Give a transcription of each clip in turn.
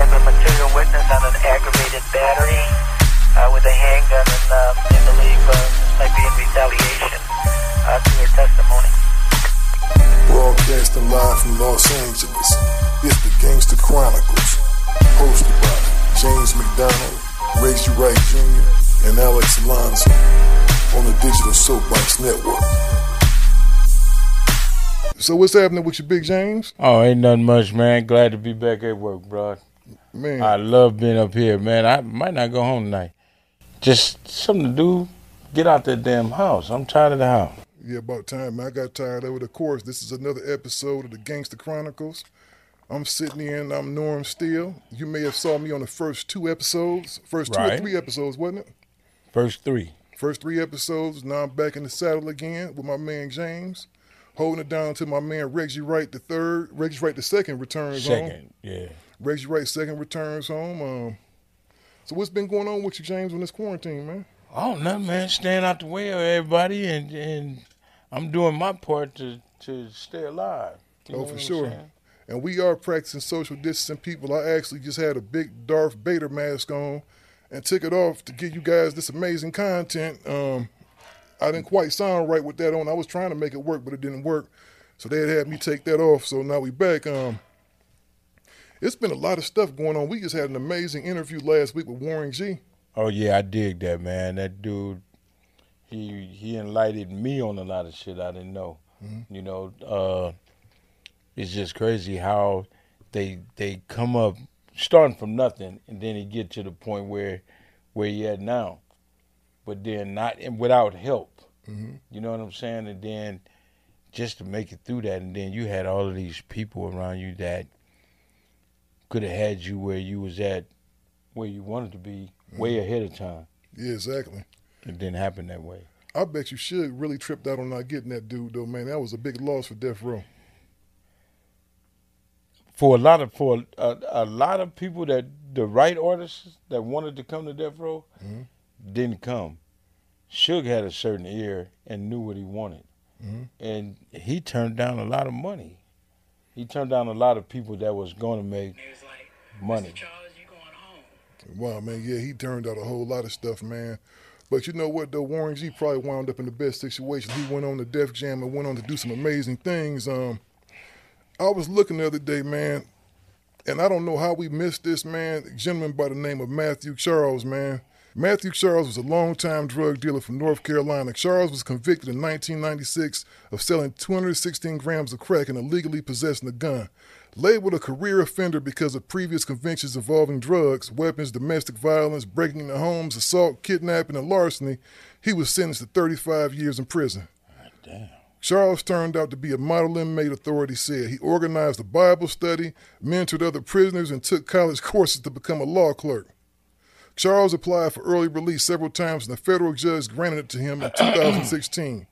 I'm a material witness on an aggravated battery with a handgun in the league, might be in retaliation to her testimony. Broadcasting live from Los Angeles, it's the Gangster Chronicles, hosted by James McDonald, Reggie Wright Jr., and Alex Alonso on the Digital Soapbox Network. So what's happening with you, Big James? Oh, ain't nothing much, man. Glad to be back at work, bro. Man, I love being up here, man. I might not go home tonight. Just something to do. Get out that damn house. I'm tired of the house. Yeah, about time. I got tired of it. Of course, this is another episode of the Gangster Chronicles. I'm sitting here and I'm Norman Steele. You may have saw me on the first two episodes. First two or three episodes, wasn't it? First three episodes. Now I'm back in the saddle again with my man James, holding it down to my man Reggie Wright the third. Reggie Wright the second returns home. Reggie Wright second returns home. So what's been going on with you, James, on this quarantine, man? Oh, nothing, man. Staying out the way of everybody, and I'm doing my part to stay alive. Oh, for sure. And we are practicing social distancing, people. I actually just had a big Darth Vader mask on and took it off to give you guys this amazing content. I didn't quite sound right with that on. I was trying to make it work, but it didn't work. So they had me take that off. So now we back. It's been a lot of stuff going on. We just had an amazing interview last week with Warren G. Oh, yeah, I dig that, man. That dude, he enlightened me on a lot of shit I didn't know. Mm-hmm. You know, it's just crazy how they come up starting from nothing, and then he get to the point where he at now, but then not and without help. Mm-hmm. You know what I'm saying? And then just to make it through that, and then you had all of these people around you that could have had you where you was at, where you wanted to be, mm-hmm. way ahead of time. Yeah, exactly. It didn't happen that way. I bet you should really tripped out on not getting that dude, though, man. That was a big loss for Death Row. For a lot of people that the right artists that wanted to come to Death Row mm-hmm. didn't come. Suge had a certain ear and knew what he wanted. Mm-hmm. And he turned down a lot of money. He turned down a lot of people that was going to make money. Mr. Charles, you going home. Wow, man, yeah, he turned out a whole lot of stuff, man. But you know what, though, Warren G probably wound up in the best situation. He went on to Def Jam and went on to do some amazing things. I was looking the other day, man, and I don't know how we missed this, man, a gentleman by the name of Matthew Charles, man. Matthew Charles was a longtime drug dealer from North Carolina. Charles was convicted in 1996 of selling 216 grams of crack and illegally possessing a gun. Labeled a career offender because of previous convictions involving drugs, weapons, domestic violence, breaking into homes, assault, kidnapping, and larceny, he was sentenced to 35 years in prison. Damn. Charles turned out to be a model inmate, authorities said. He organized a Bible study, mentored other prisoners, and took college courses to become a law clerk. Charles applied for early release several times, and the federal judge granted it to him in 2016.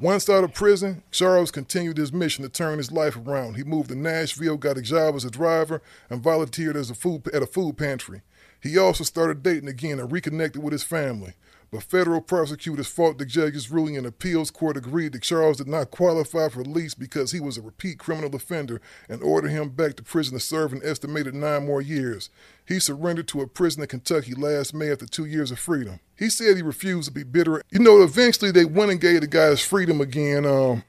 Once out of prison, Charles continued his mission to turn his life around. He moved to Nashville, got a job as a driver, and volunteered as a food pantry. He also started dating again and reconnected with his family. But federal prosecutors fought the judge's ruling, and appeals court agreed that Charles did not qualify for release because he was a repeat criminal offender and ordered him back to prison to serve an estimated 9 more years. He surrendered to a prison in Kentucky last May after 2 years of freedom. He said he refused to be bitter. You know, eventually they went and gave the guy his freedom again.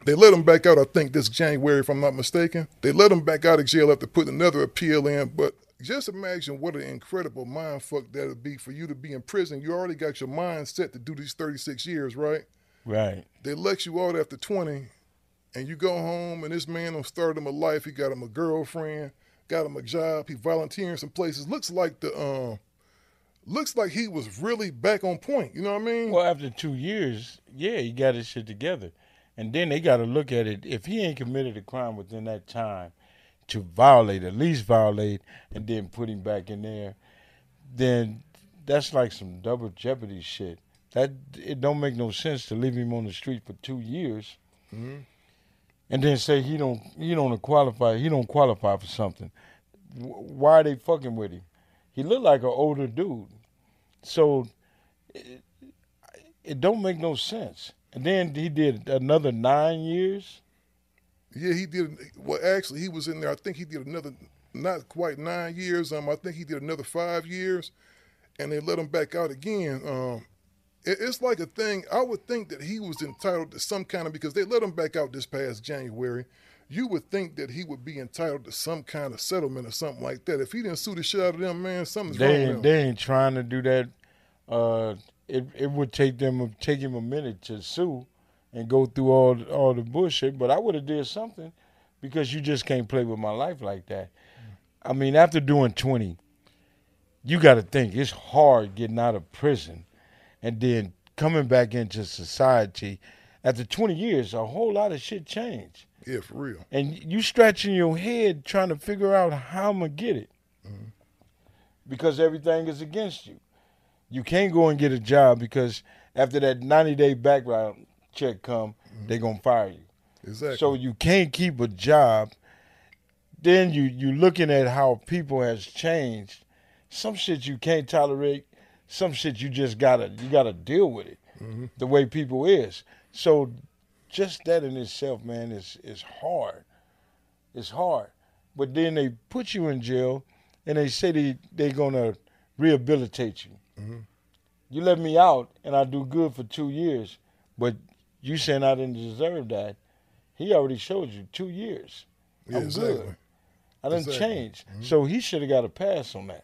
They let him back out, I think, this January, if I'm not mistaken. They let him back out of jail after putting another appeal in, but just imagine what an incredible mindfuck that would be for you to be in prison. You already got your mind set to do these 36 years, right? Right. They let you out after 20, and you go home, and this man done started him a life. He got him a girlfriend, got him a job. He volunteering some places. Looks like he was really back on point. You know what I mean? Well, after 2 years, yeah, he got his shit together. And then they got to look at it. If he ain't committed a crime within that time, to violate, at least violate, and then put him back in there, then that's like some double jeopardy shit. That it don't make no sense to leave him on the street for 2 years, mm-hmm. and then say he don't qualify for something. Why are they fucking with him? He looked like an older dude, so it don't make no sense. And then he did another 9 years. Yeah, he did. Well, actually, he was in there. I think he did another, not quite 9 years. I think he did another 5 years, and they let him back out again. It's like a thing. I would think that he was entitled to some kind of, because they let him back out this past January. You would think that he would be entitled to some kind of settlement or something like that. If he didn't sue the shit out of them, man, something's wrong with him. They ain't trying to do that. It would take him a minute to sue and go through all the bullshit, but I would have did something, because you just can't play with my life like that. I mean, after doing 20, you got to think, it's hard getting out of prison and then coming back into society. After 20 years, a whole lot of shit changed. Yeah, for real. And you scratching your head trying to figure out how I'm going to get it, mm-hmm. because everything is against you. You can't go and get a job, because after that 90-day background check come, mm-hmm. they're going to fire you. Exactly. So you can't keep a job. Then you looking at how people has changed. Some shit you can't tolerate. Some shit you just gotta deal with it, mm-hmm. the way people is. So just that in itself, man, is hard. It's hard. But then they put you in jail, and they say they're going to rehabilitate you. Mm-hmm. You let me out, and I do good for 2 years, but you saying I didn't deserve that. He already showed you 2 years. Yeah, I'm exactly. good. I didn't exactly. change. Mm-hmm. So he should have got a pass on that.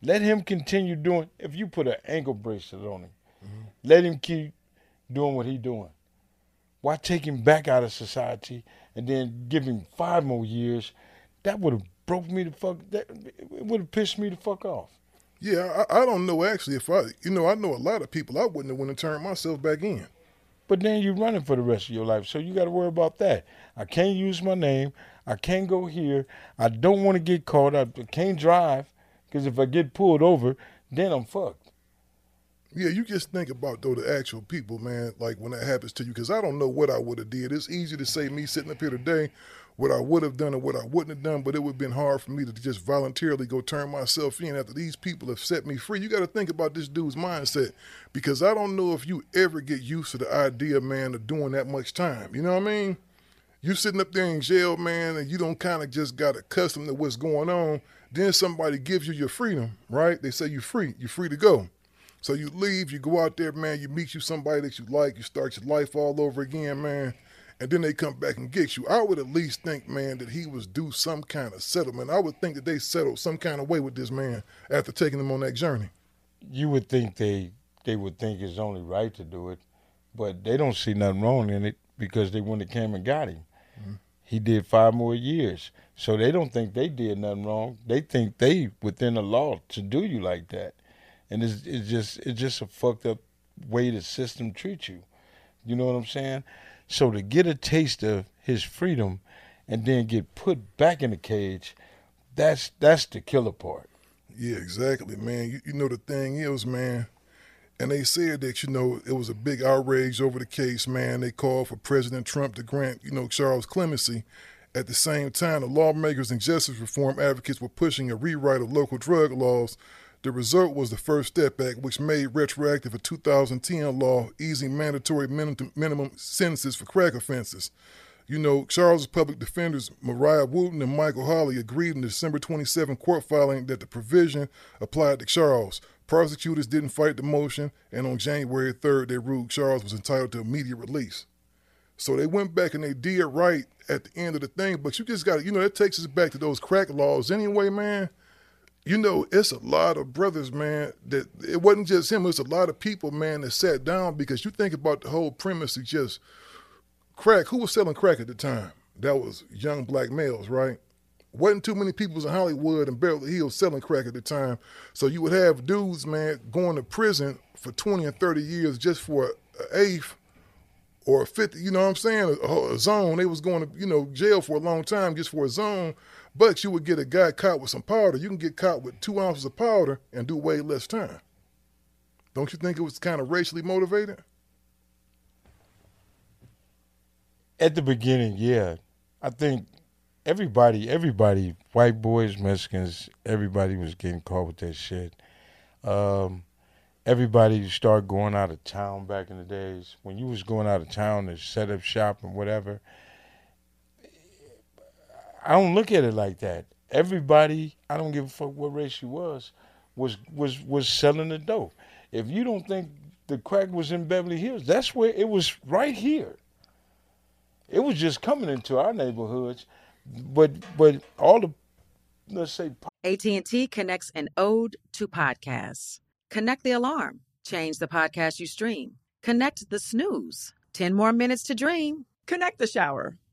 Let him continue doing, if you put an ankle bracelet on him, mm-hmm. let him keep doing what he's doing. Why take him back out of society and then give him 5 more years? That would have broke me the fuck, it would have pissed me the fuck off. Yeah, I don't know actually if I know a lot of people I wouldn't have wanted to turn myself back in. But then you're running for the rest of your life, so you got to worry about that. I can't use my name. I can't go here. I don't want to get caught. I can't drive, because if I get pulled over, then I'm fucked. Yeah, you just think about, though, the actual people, man, like when that happens to you, because I don't know what I would have did. It's easy to say me sitting up here today what I would have done and what I wouldn't have done, but it would have been hard for me to just voluntarily go turn myself in after these people have set me free. You got to think about this dude's mindset, because I don't know if you ever get used to the idea, man, of doing that much time. You know what I mean? You sitting up there in jail, man, and you don't kind of just got accustomed to what's going on. Then somebody gives you your freedom, right? They say you're free to go. So you leave, you go out there, man, you meet you somebody that you like, you start your life all over again, man, and then they come back and get you. I would at least think, man, that he was due some kind of settlement. I would think that they settled some kind of way with this man after taking him on that journey. You would think they would think it's only right to do it, but they don't see nothing wrong in it because they wouldn't have came and got him. Mm-hmm. He did 5 more years. So they don't think they did nothing wrong. They think they within the law to do you like that. And it's just a fucked up way the system treats you. You know what I'm saying? So to get a taste of his freedom and then get put back in the cage, that's the killer part. Yeah, exactly, man. You know, the thing is, man, and they said that, you know, it was a big outrage over the case, man. They called for President Trump to grant, you know, Charles clemency. At the same time, the lawmakers and justice reform advocates were pushing a rewrite of local drug laws. The result was the First Step Act, which made retroactive a 2010 law easing mandatory minimum sentences for crack offenses. You know, Charles' public defenders Mariah Wooten and Michael Hawley agreed in the December 27 court filing that the provision applied to Charles. Prosecutors didn't fight the motion, and on January 3rd, they ruled Charles was entitled to immediate release. So they went back and they did right at the end of the thing, but you just got to, you know, that takes us back to those crack laws anyway, man. You know, it's a lot of brothers, man, that it wasn't just him. It's a lot of people, man, that sat down, because you think about the whole premise of just crack. Who was selling crack at the time? That was young black males, right? Wasn't too many people in Hollywood and Beverly Hills selling crack at the time. So you would have dudes, man, going to prison for 20 and 30 years just for an eighth. Or a 50, you know what I'm saying, a zone. They was going to, you know, jail for a long time just for a zone. But you would get a guy caught with some powder. You can get caught with 2 ounces of powder and do way less time. Don't you think it was kind of racially motivated? At the beginning, yeah. I think everybody, white boys, Mexicans, everybody was getting caught with that shit. Everybody started going out of town back in the days. When you was going out of town to set up shop and whatever, I don't look at it like that. Everybody, I don't give a fuck what race you was selling the dope. If you don't think the crack was in Beverly Hills, that's where it was, right here. It was just coming into our neighborhoods, but all the, let's say. AT&T connects an ode to podcasts. Connect the alarm. Change the podcast you stream. Connect the snooze. 10 more minutes to dream. Connect the shower.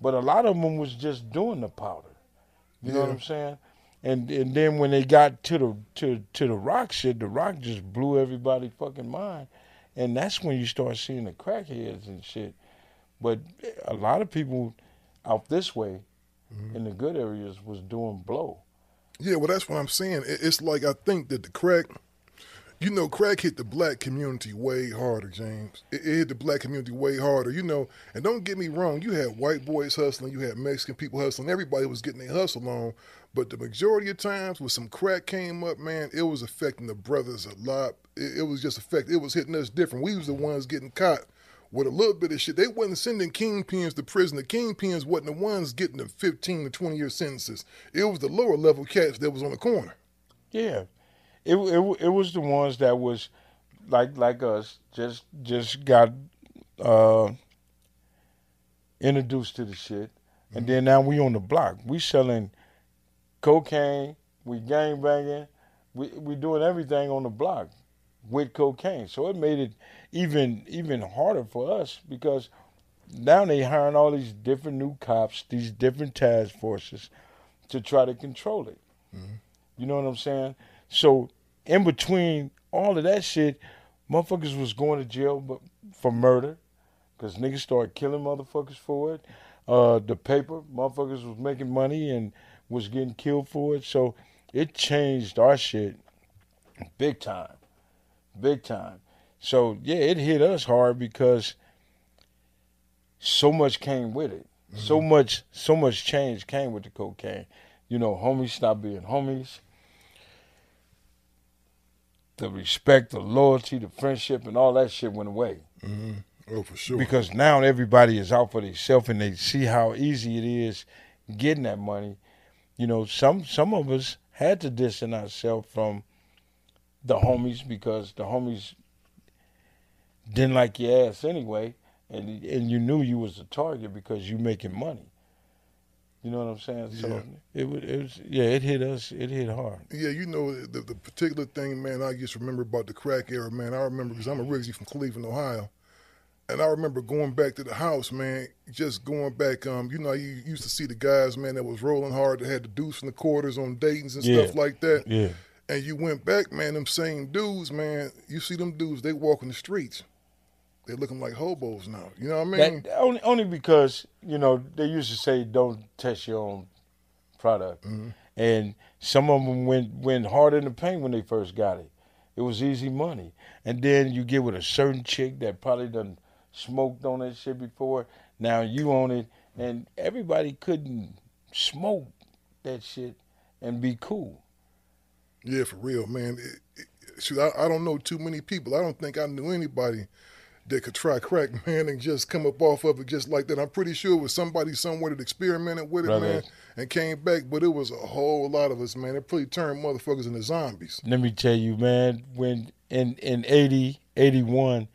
But a lot of them was just doing the powder. You know what I'm saying? And then when they got to the rock shit, the rock just blew everybody fucking mind. And that's when you start seeing the crackheads and shit. But a lot of people out this way in the good areas was doing blow. Yeah, well, that's what I'm saying. It's like I think that the crack... You know, crack hit the black community way harder, James. It hit the black community way harder, you know. And don't get me wrong, you had white boys hustling, you had Mexican people hustling, everybody was getting their hustle on. But the majority of times when some crack came up, man, it was affecting the brothers a lot. It was just affecting, it was hitting us different. We was the ones getting caught with a little bit of shit. They wasn't sending kingpins to prison. The kingpins wasn't the ones getting the 15 to 20-year sentences. It was the lower level cats that was on the corner. Yeah. It was the ones that was like us just got introduced to the shit, and then now we on the block. We selling cocaine, we gang banging, we doing everything on the block with cocaine. So it made it even harder for us because now they hiring all these different new cops, these different task forces to try to control it. Mm-hmm. You know what I'm saying? So in between all of that shit, motherfuckers was going to jail for murder because niggas started killing motherfuckers for it. The paper, motherfuckers was making money and was getting killed for it. So it changed our shit big time, big time. So, yeah, it hit us hard because so much came with it. Mm-hmm. So much change came with the cocaine. You know, homies stopped being homies. The respect, the loyalty, the friendship, and all that shit went away. Mm-hmm. Oh, for sure. Because now everybody is out for themselves, and they see how easy it is getting that money. You know, some of us had to distance ourselves from the homies because the homies didn't like your ass anyway, and you knew you was the target because you making money. You know what I'm saying? Yeah. So it hit us. It hit hard. Yeah, you know, the particular thing, man, I just remember about the crack era, man. I remember, because I'm originally from Cleveland, Ohio, and I remember going back to the house, man, just going back. You know, you used to see the guys, man, that was rolling hard, that had the dudes from the quarters on Dayton's and stuff like that. Yeah. And you went back, man, them same dudes, man, you see them dudes, they walking the streets. They're looking like hobos now. You know what I mean? That, only because, you know, they used to say don't test your own product. Mm-hmm. And some of them went hard in the paint when they first got it. It was easy money. And then you get with a certain chick that probably done smoked on that shit before. Now you own it. And everybody couldn't smoke that shit and be cool. Yeah, for real, man. Shoot, I don't know too many people. I don't think I knew anybody that could try crack, man, and just come up off of it just like that. I'm pretty sure it was somebody somewhere that experimented with it, man, and came back, but it was a whole lot of us, man. It probably turned motherfuckers into zombies. Let me tell you, man, when in 80, 81,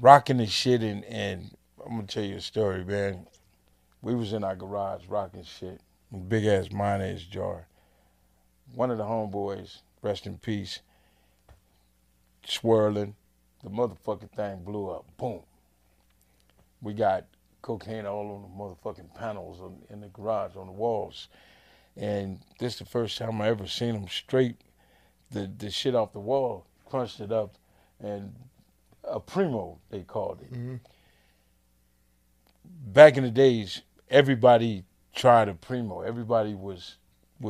rocking this shit, and I'm going to tell you a story, man. We was in our garage rocking shit, big-ass mine-ass jar. One of the homeboys, rest in peace, swirling. The motherfucking thing blew up. Boom. We got cocaine all on the motherfucking panels in the garage, on the walls. And this is the first time I ever seen them scrape the shit off the wall, crunched it up, and a primo, they called it. Mm-hmm. Back in the days, everybody tried a primo. Everybody was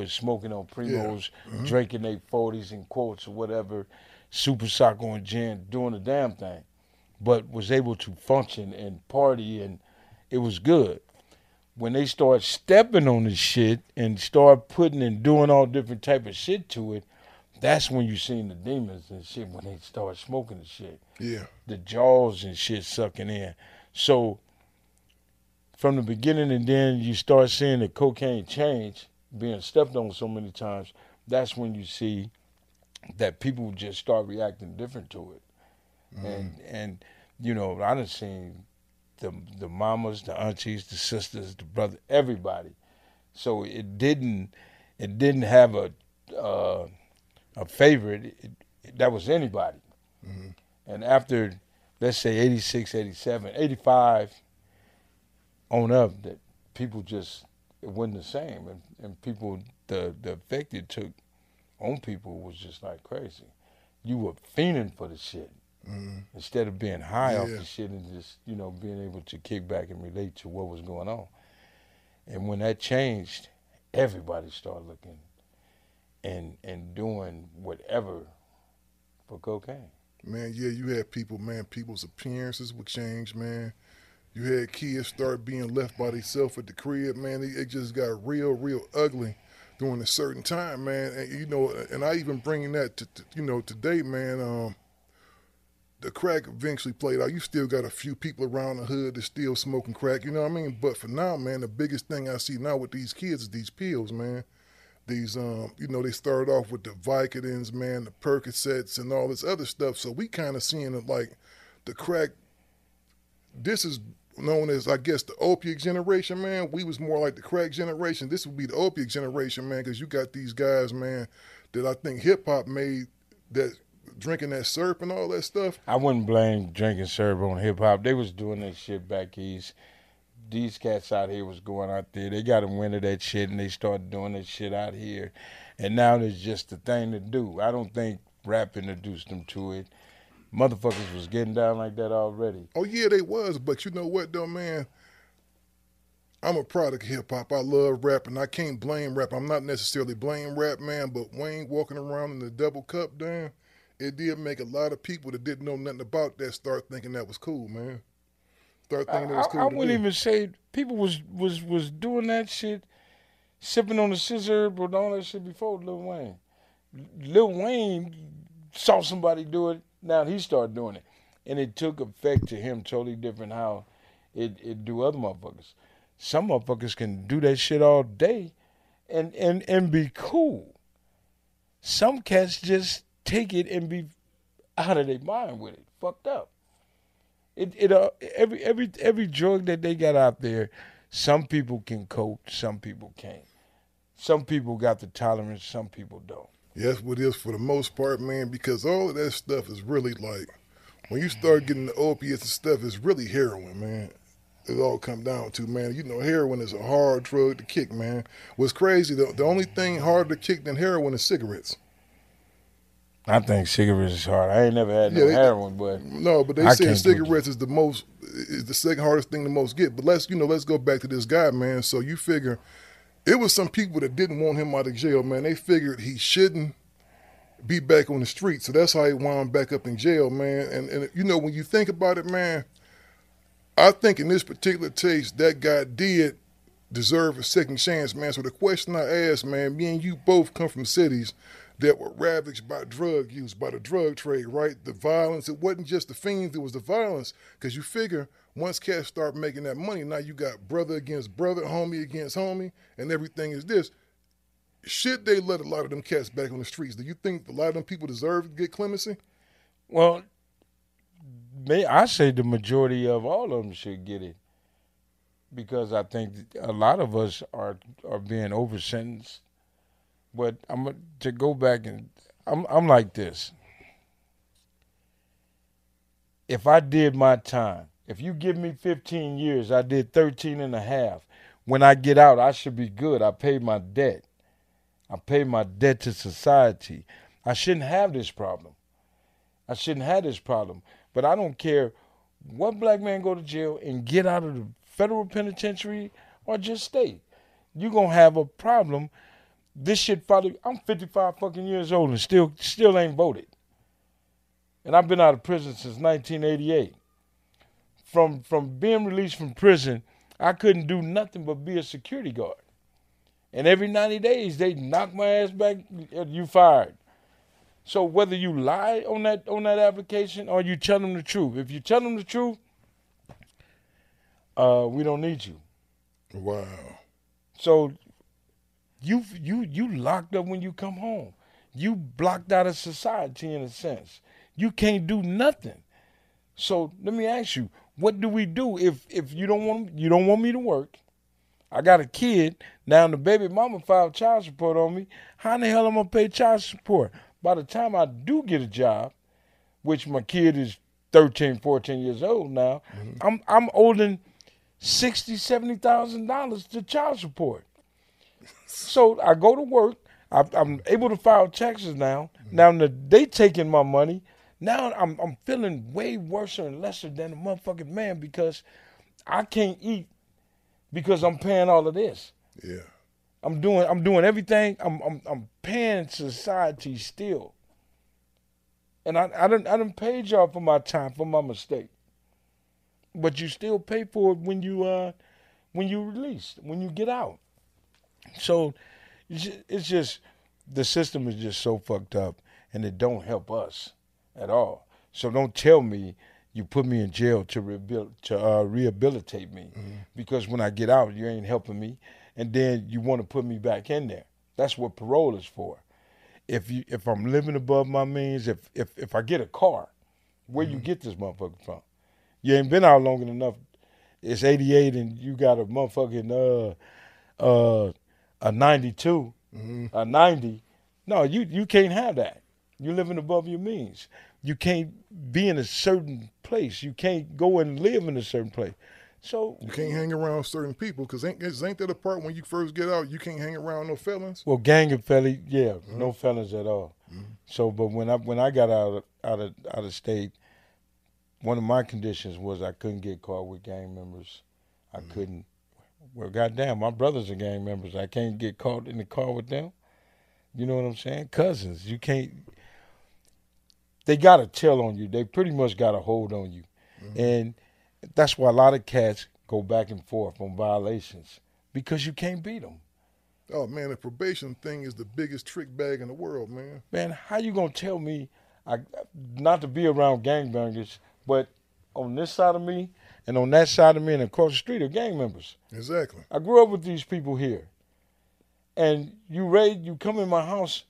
smoking on primos, drinking their 40s and quotes or whatever, super sock on gin, doing the damn thing, but was able to function and party, and it was good. when they start stepping on this shit and start putting and doing all different type of shit to it, that's when you seen the demons and shit, when they start smoking the shit. Yeah. The jaws and shit sucking in. So from the beginning, and then you start seeing the cocaine change, being stepped on so many times, that's when you see that people just start reacting different to it. Mm. And you know, I done seen the mamas, the aunties, the sisters, the brother, everybody. So it didn't have a favorite. That was anybody. Mm-hmm. And after, let's say, 86, 87, 85, on up, that people just, it wasn't the same. And people, the effect it took on people was just like crazy. You were fiending for the shit. Mm-hmm. Instead of being high off the shit and just, you know, being able to kick back and relate to what was going on. And when that changed, everybody started looking and doing whatever for cocaine. Man, yeah, you had people, man, people's appearances would change, man. You had kids start being left by themselves at the crib, man. It just got real, real ugly during a certain time, man. And, you know, and I even bringing that to, you know, today, man, the crack eventually played out. You still got a few people around the hood that's still smoking crack, you know what I mean? But for now, man, the biggest thing I see now with these kids is these pills, man. These, you know, they started off with the Vicodins, man, the Percocets and all this other stuff. So we kind of seeing it like the crack, this is known as, I guess, the opiate generation, man. We was more like the crack generation. This would be the opiate generation, man, because you got these guys, man, that I think hip-hop made that drinking that syrup and all that stuff. I wouldn't blame drinking syrup on hip-hop. They was doing that shit back east. These cats out here was going out there. They got a wind of that shit, and they started doing that shit out here. And now it's just the thing to do. I don't think rap introduced them to it. Motherfuckers was getting down like that already. Oh, yeah, they was. But you know what, though, man? I'm a product of hip-hop. I love rap, and I can't blame rap. I'm not necessarily blame rap, man, but Wayne walking around in the double cup, damn, it did make a lot of people that didn't know nothing about that start thinking that was cool, man. Start thinking that was cool. I wouldn't even say people was doing that shit, sipping on the scissor, but all that shit before Lil Wayne. Lil Wayne saw somebody do it, now he started doing it. And it took effect to him totally different how it do other motherfuckers. Some motherfuckers can do that shit all day and be cool. Some cats just take it and be out of their mind with it, fucked up. Every drug that they got out there, some people can cope, some people can't. Some people got the tolerance, some people don't. Yes, what it is for the most part, man, because all of that stuff is really like, when you start getting the opiates and stuff, it's really heroin, man. It all come down to, man, you know, heroin is a hard drug to kick, man. What's crazy, the only thing harder to kick than heroin is cigarettes. I think cigarettes is hard. I ain't never had no heroin, but no. But they say cigarettes is the most, is the second hardest thing to most get. But let's go back to this guy, man. So you figure, it was some people that didn't want him out of jail, man. They figured he shouldn't be back on the street, so that's how he wound back up in jail, man. And you know, when you think about it, man, I think in this particular case, that guy did deserve a second chance, man. So the question I asked, man, me and you both come from cities that were ravaged by drug use, by the drug trade, right? The violence, it wasn't just the fiends, it was the violence. Because you figure, once cats start making that money, now you got brother against brother, homie against homie, and everything is this. Should they let a lot of them cats back on the streets? Do you think a lot of them people deserve to get clemency? Well, I say the majority of all of them should get it. Because I think a lot of us are being over-sentenced. But I'm like this. If I did my time, if you give me 15 years, I did 13 and a half. When I get out, I should be good. I paid my debt. I paid my debt to society. I shouldn't have this problem. But I don't care what black man go to jail and get out of the federal penitentiary or just state. You're going to have a problem. This shit probably, I'm 55 fucking years old and still ain't voted. And I've been out of prison since 1988. From being released from prison, I couldn't do nothing but be a security guard. And every 90 days, they knock my ass back, you fired. So whether you lie on that application or you tell them the truth, if you tell them the truth, we don't need you. Wow. So you locked up when you come home. You blocked out of society in a sense. You can't do nothing. So let me ask you, what do we do if you don't want me to work? I got a kid. Now the baby mama filed child support on me. How in the hell am I going to pay child support? By the time I do get a job, which my kid is 13, 14 years old now, mm-hmm. I'm owing $60,000, $70,000 to child support. So I go to work. I'm able to file taxes now. Mm-hmm. Now they taking my money. Now I'm feeling way worse and lesser than a motherfucking man because I can't eat because I'm paying all of this. Yeah. I'm doing everything. I'm paying society still. And I done paid y'all for my time, for my mistake. But you still pay for it when you release, when you get out. So it's just the system is just so fucked up, and it don't help us at all. So don't tell me you put me in jail to rehabilitate me, mm-hmm. because when I get out, you ain't helping me. And then you want to put me back in there. That's what parole is for. If I'm living above my means, if I get a car, where you get this motherfucker from? You ain't been out long enough. It's 88 and you got a motherfucking a 92, mm-hmm. a 90. No, you can't have that. You're living above your means. You can't be in a certain place. You can't go and live in a certain place. So you can't hang around certain people because ain't that a part when you first get out? You can't hang around no felons. Well, gang and felony, yeah, mm-hmm. no felons at all. Mm-hmm. So, but when I got out of state, one of my conditions was I couldn't get caught with gang members. I mm-hmm. couldn't. Well, goddamn, my brothers are gang members. I can't get caught in the car with them. You know what I'm saying? Cousins, you can't. They got a tell on you. They pretty much got a hold on you, mm-hmm. and that's why a lot of cats go back and forth on violations because you can't beat them. Oh, man, the probation thing is the biggest trick bag in the world, man. Man, how you going to tell me not to be around gangbangers, but on this side of me and on that side of me and across the street are gang members? Exactly. I grew up with these people here. And you come in my house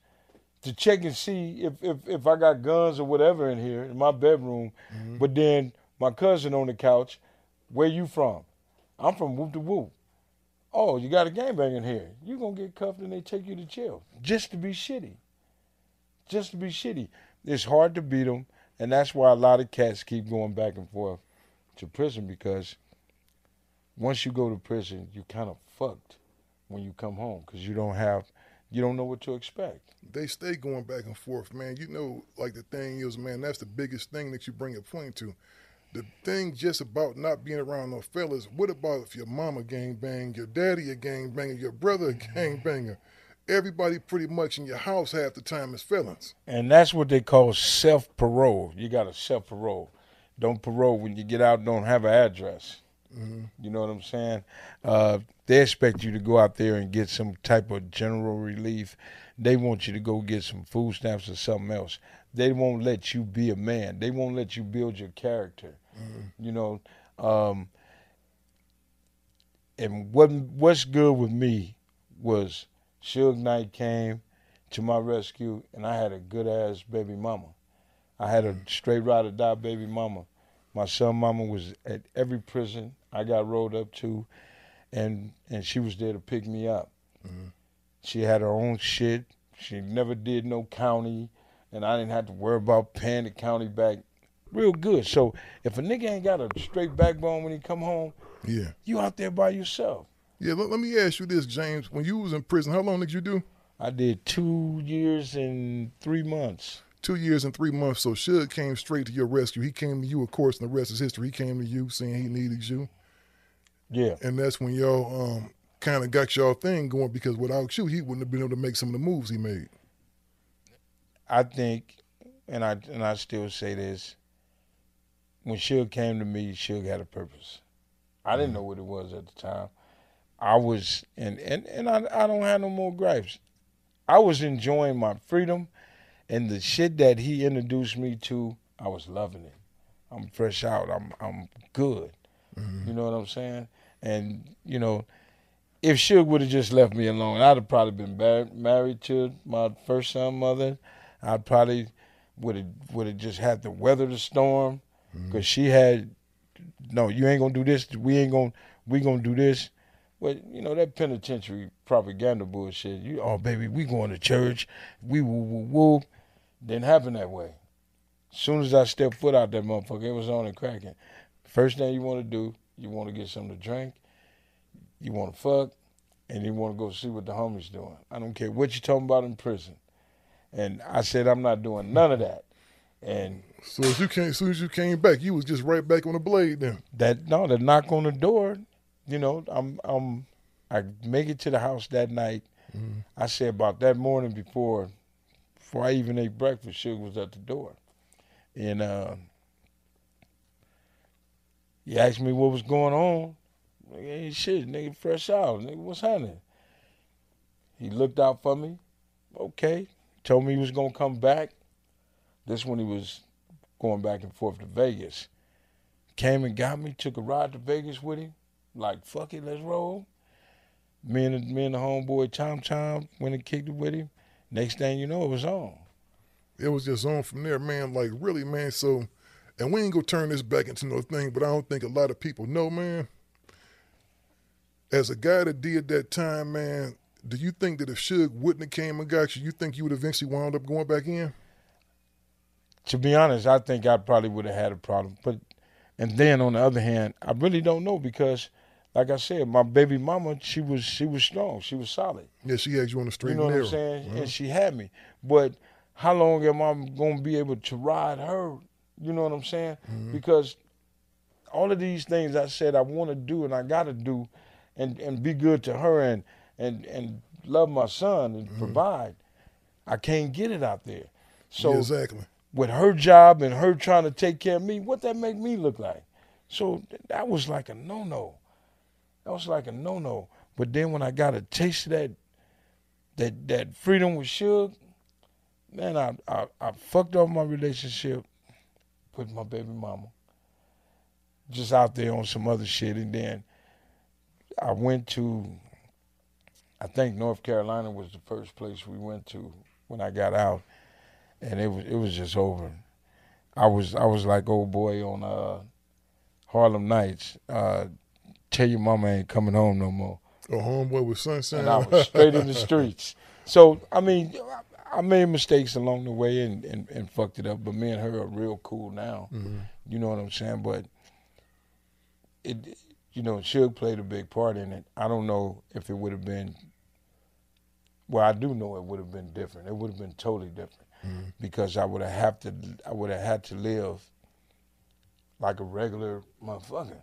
to check and see if I got guns or whatever in here in my bedroom, mm-hmm. but then my cousin on the couch, where you from? I'm from Whoop to Whoop. Oh, you got a gangbang in here. You're going to get cuffed and they take you to jail just to be shitty. Just to be shitty. It's hard to beat them, and that's why a lot of cats keep going back and forth to prison because once you go to prison, you kind of fucked when you come home because you don't know what to expect. They stay going back and forth, man. You know, like the thing is, man, that's the biggest thing that you bring a point to. The thing just about not being around no fellas, what about if your mama gangbang, your daddy a gangbanger, your brother a gangbanger? Everybody pretty much in your house half the time is felons. And that's what they call self-parole. You got to self-parole. Don't parole when you get out, don't have an address. Mm-hmm. You know what I'm saying? They expect you to go out there and get some type of general relief. They want you to go get some food stamps or something else. They won't let you be a man. They won't let you build your character. Mm-hmm. You know, and what's good with me was Suge Knight came to my rescue, and I had a good-ass baby mama. I had a straight ride-or-die baby mama. My son mama was at every prison I got rolled up to, and she was there to pick me up. Mm-hmm. She had her own shit. She never did no county, and I didn't have to worry about paying the county back real good. So if a nigga ain't got a straight backbone when he come home, yeah, you out there by yourself. Yeah, let me ask you this, James. When you was in prison, how long did you do? I did 2 years and 3 months. 2 years and 3 months, so Suge came straight to your rescue. He came to you, of course, and the rest is history. He came to you saying he needed you. Yeah. And that's when y'all kind of got y'all thing going because without you, he wouldn't have been able to make some of the moves he made. I think, and I still say this, when Suge came to me, Suge had a purpose. I didn't know what it was at the time. I was, and I don't have no more gripes. I was enjoying my freedom, and the shit that he introduced me to, I was loving it. I'm fresh out. I'm good. Mm-hmm. You know what I'm saying? And, you know, if Suge would have just left me alone, I'd have probably been married to my first son mother. I probably would have just had to weather the storm, because she had, no, you ain't going to do this. We going to do this. But, you know, that penitentiary propaganda bullshit. You, oh, baby, we going to church. We woo-woo-woo. Didn't happen that way. As soon as I stepped foot out that motherfucker, it was on and cracking. First thing you want to do, you want to get something to drink, you want to fuck, and you want to go see what the homies doing. I don't care what you're talking about in prison. And I said, I'm not doing none of that. And so as soon as you came back, you was just right back on the blade then. The knock on the door, you know, I make it to the house that night. Mm-hmm. I said about that morning before I even ate breakfast, Suge was at the door. And he asked me what was going on. Nigga, ain't shit, nigga, fresh out. Nigga, what's happening? He looked out for me. Okay. Told me he was going to come back. This when he was going back and forth to Vegas. Came and got me, took a ride to Vegas with him. Like, fuck it, let's roll. Me and the homeboy, Tom, went and kicked it with him. Next thing you know, it was on. It was just on from there, man. Like, really, man, so... And we ain't gonna turn this back into no thing, but I don't think a lot of people know, man. As a guy that did that time, man, do you think that if Suge wouldn't have came and got you, you think you would eventually wound up going back in? To be honest, I think I probably would have had a problem. But, and then on the other hand, I really don't know, because like I said, my baby mama, she was strong. She was solid. Yeah, she had you on the straight and narrow. You know what I'm saying? Uh-huh. And she had me. But how long am I gonna be able to ride her? You know what I'm saying? Mm-hmm. Because all of these things I said I want to do and I got to do and be good to her and love my son and provide, I can't get it out there. So yeah, exactly. With her job and her trying to take care of me, what that make me look like? So that was like a no-no. That was like a no-no. But then when I got a taste of that freedom with Suge, man, I fucked up my relationship with my baby mama, just out there on some other shit. And then I went to, I think North Carolina was the first place we went to when I got out, and it was just over. I was like old boy on Harlem Nights, tell your mama ain't coming home no more. A homeboy with sunshine. And I was straight in the streets. So, I mean, I made mistakes along the way and fucked it up, but me and her are real cool now. Mm-hmm. You know what I'm saying? But it, you know, Suge played a big part in it. I don't know if it would have been. Well, I do know it would have been different. It would have been totally different, because I would have had to live like a regular motherfucker.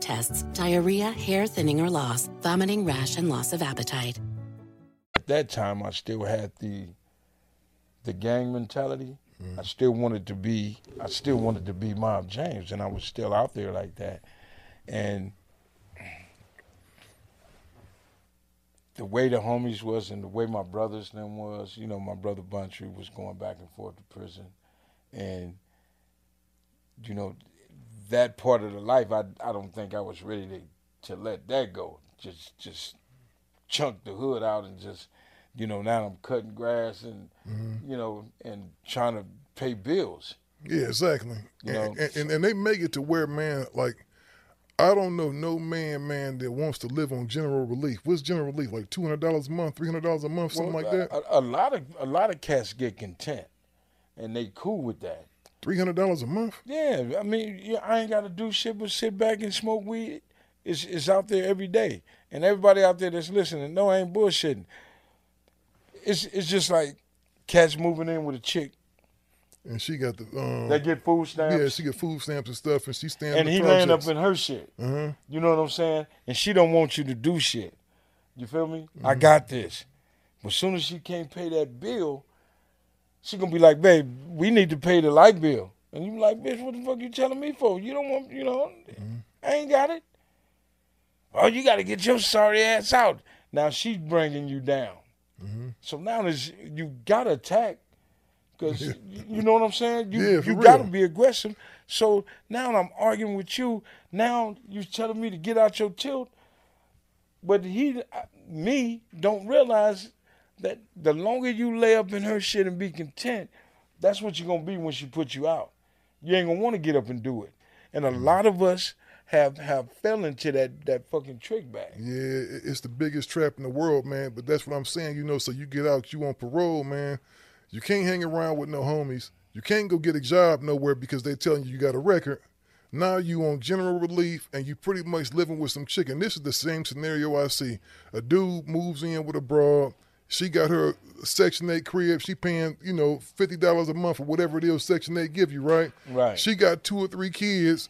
tests, diarrhea, hair thinning or loss, vomiting, rash, and loss of appetite. At that time, I still had the gang mentality. Mm-hmm. I still wanted to be Mobb James, and I was still out there like that. And the way the homies was and the way my brothers then was, you know, my brother Buntree was going back and forth to prison. And, you know, that part of the life, I don't think I was ready to let that go. Just chunk the hood out and just, you know, now I'm cutting grass and, mm-hmm. you know, and trying to pay bills. Yeah, exactly. You know? And they make it to where, man, like, I don't know no man that wants to live on general relief. What's general relief? Like $200 a month, $300 a month, something like that? A lot of cats get content, and they cool with that. $300 a month? Yeah, I mean, I ain't got to do shit but sit back and smoke weed. It's out there every day. And everybody out there that's listening, no, I ain't bullshitting. It's just like cats moving in with a chick. And she got the... they get food stamps. Yeah, she get food stamps and stuff, and she stands and he laying up in her shit. Uh-huh. You know what I'm saying? And she don't want you to do shit. You feel me? Mm-hmm. I got this. But as soon as she can't pay that bill, she gonna be like, babe, we need to pay the light bill. And you be like, bitch, what the fuck you telling me for? You don't want, you know, mm-hmm. I ain't got it. Oh, you got to get your sorry ass out. Now she's bringing you down. Mm-hmm. So now you got to attack because, you know what I'm saying? You got to be aggressive. So now I'm arguing with you. Now you're telling me to get out your tilt. But me don't realize that the longer you lay up in her shit and be content, that's what you're going to be when she puts you out. You ain't going to want to get up and do it. And a lot of us have fell into that fucking trick bag. Yeah, it's the biggest trap in the world, man. But that's what I'm saying, you know, so you get out, you on parole, man. You can't hang around with no homies. You can't go get a job nowhere because they telling you got a record. Now you on general relief and you pretty much living with some chick. And this is the same scenario I see. A dude moves in with a broad. She got her Section 8 crib. She paying, you know, $50 a month or whatever it is Section 8 give you, right? Right. She got 2 or 3 kids.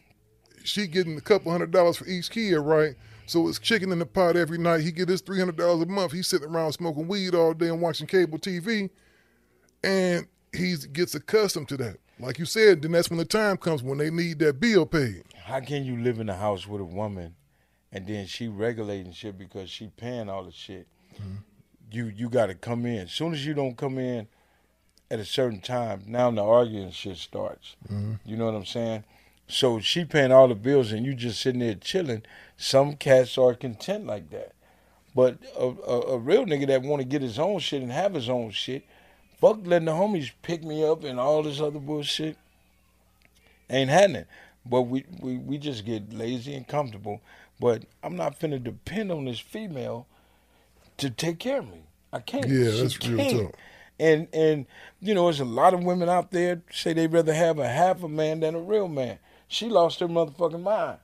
She getting a couple $100s for each kid, right? So it's chicken in the pot every night. He get his $300 a month. He's sitting around smoking weed all day and watching cable TV. And he gets accustomed to that. Like you said, then that's when the time comes when they need that bill paid. How can you live in a house with a woman and then she regulating shit because she paying all the shit? Mm-hmm. You got to come in. As soon as you don't come in at a certain time, now the arguing shit starts. Mm-hmm. You know what I'm saying? So she paying all the bills and you just sitting there chilling. Some cats are content like that. But a real nigga that want to get his own shit and have his own shit, fuck letting the homies pick me up and all this other bullshit. Ain't happening. But we just get lazy and comfortable. But I'm not finna depend on this female to take care of me. I can't. Yeah, that's real talk. And, you know, there's a lot of women out there say they'd rather have a half a man than a real man. She lost her motherfucking mind.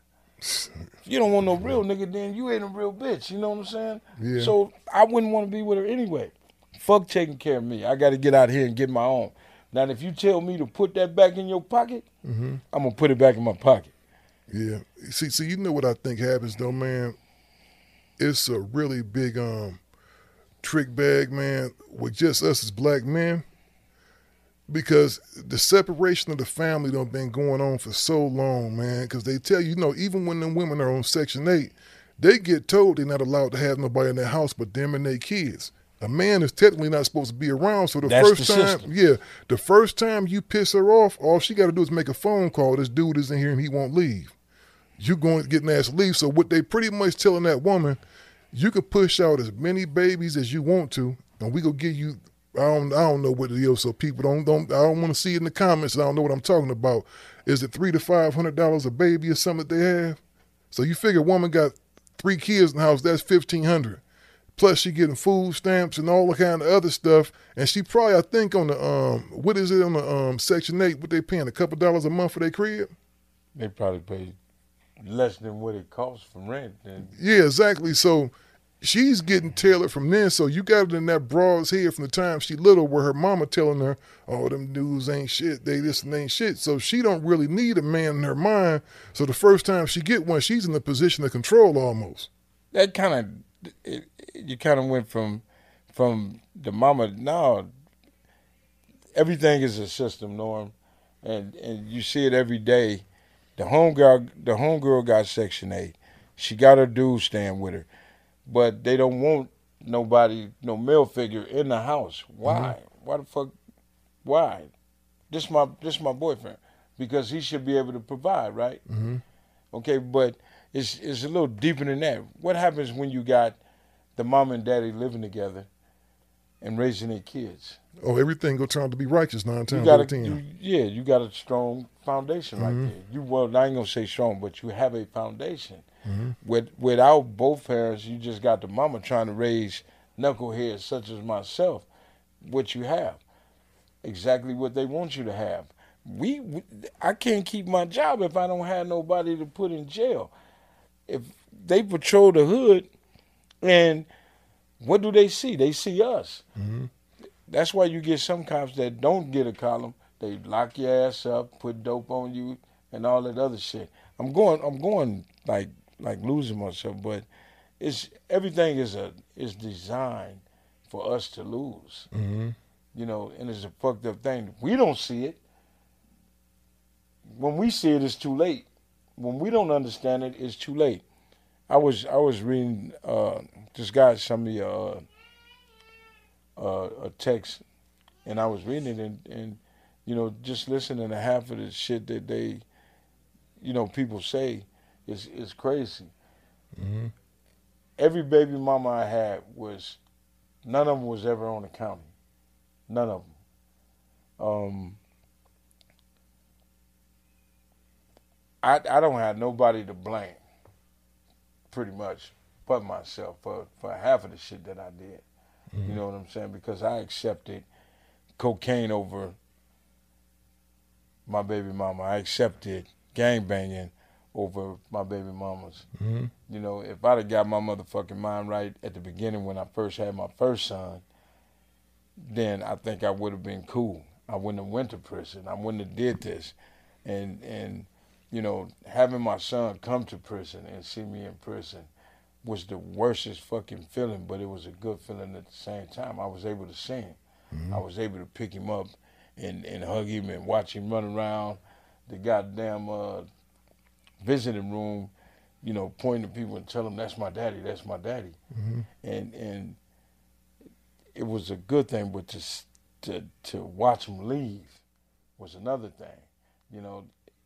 You don't want no real nigga, then you ain't a real bitch. You know what I'm saying? Yeah. So I wouldn't want to be with her anyway. Fuck taking care of me. I got to get out here and get my own. Now, if you tell me to put that back in your pocket, mm-hmm. I'm going to put it back in my pocket. Yeah. See, you know what I think happens though, man? It's a really big trick bag, man, with just us as black men, because the separation of the family done been going on for so long, man, because they tell you, you know, even when them women are on Section 8, they get told they're not allowed to have nobody in their house but them and their kids. A man is technically not supposed to be around, so the first time you piss her off, all she got to do is make a phone call. This dude is in here and he won't leave. You're going to get an ass leave. So what they pretty much telling that woman, you can push out as many babies as you want to, and we gonna give you. I don't know what it is. So people don't. I don't want to see it in the comments. I don't know what I'm talking about. Is it $300 to $500 a baby or something that they have? So you figure a woman got 3 kids in the house. That's $1,500. Plus she getting food stamps and all the kind of other stuff. And she probably, I think on the Section 8, what they paying, a couple dollars a month for their crib? They probably pay less than what it costs for rent. Yeah, exactly. So she's getting tailored from then. So you got it in that broad's head from the time she little, where her mama telling her, oh, them dudes ain't shit, they this and ain't shit. So she don't really need a man in her mind. So the first time she get one, she's in the position of control almost. That kind of, you kind of went from the mama, now everything is a system, Norm. And you see it every day. The homegirl got Section 8. She got her dude staying with her. But they don't want nobody, no male figure in the house. Why? Mm-hmm. Why the fuck? Why? This my boyfriend. Because he should be able to provide, right? Mm-hmm. Okay, but it's a little deeper than that. What happens when you got the mom and daddy living together and raising their kids? Oh, everything gonna turn out to be righteous 9 times out of 10. You got a strong foundation mm-hmm. right there. Well, I ain't gonna say strong, but you have a foundation. Mm-hmm. Without both parents, you just got the mama trying to raise knuckleheads such as myself. What you have, exactly what they want you to have. I can't keep my job if I don't have nobody to put in jail. If they patrol the hood, and what do they see? They see us. Mm-hmm. That's why you get some cops that don't get a column. They lock your ass up, put dope on you, and all that other shit. I'm going like losing myself, but it's everything is designed for us to lose. Mm-hmm. You know, and it's a fucked up thing. We don't see it. When we see it, it's too late. When we don't understand it, it's too late. I was reading this guy sent me a text, and I was reading it, and you know, just listening to half of the shit that they, you know, people say is crazy. Mm-hmm. Every baby mama I had was, none of them was ever on the county, none of them. I don't have nobody to blame, pretty much, but myself for half of the shit that I did. Mm-hmm. You know what I'm saying? Because I accepted cocaine over my baby mama. I accepted gangbanging over my baby mamas. Mm-hmm. You know, if I'd have got my motherfucking mind right at the beginning when I first had my first son, then I think I would have been cool. I wouldn't have went to prison. I wouldn't have did this. And you know, having my son come to prison and see me in prison was the worstest fucking feeling, but it was a good feeling at the same time. I was able to see him. Mm-hmm. I was able to pick him up and hug him and watch him run around the goddamn visiting room, you know, pointing to people and tell them, that's my daddy, that's my daddy. Mm-hmm. And it was a good thing, but to watch him leave was another thing. You know,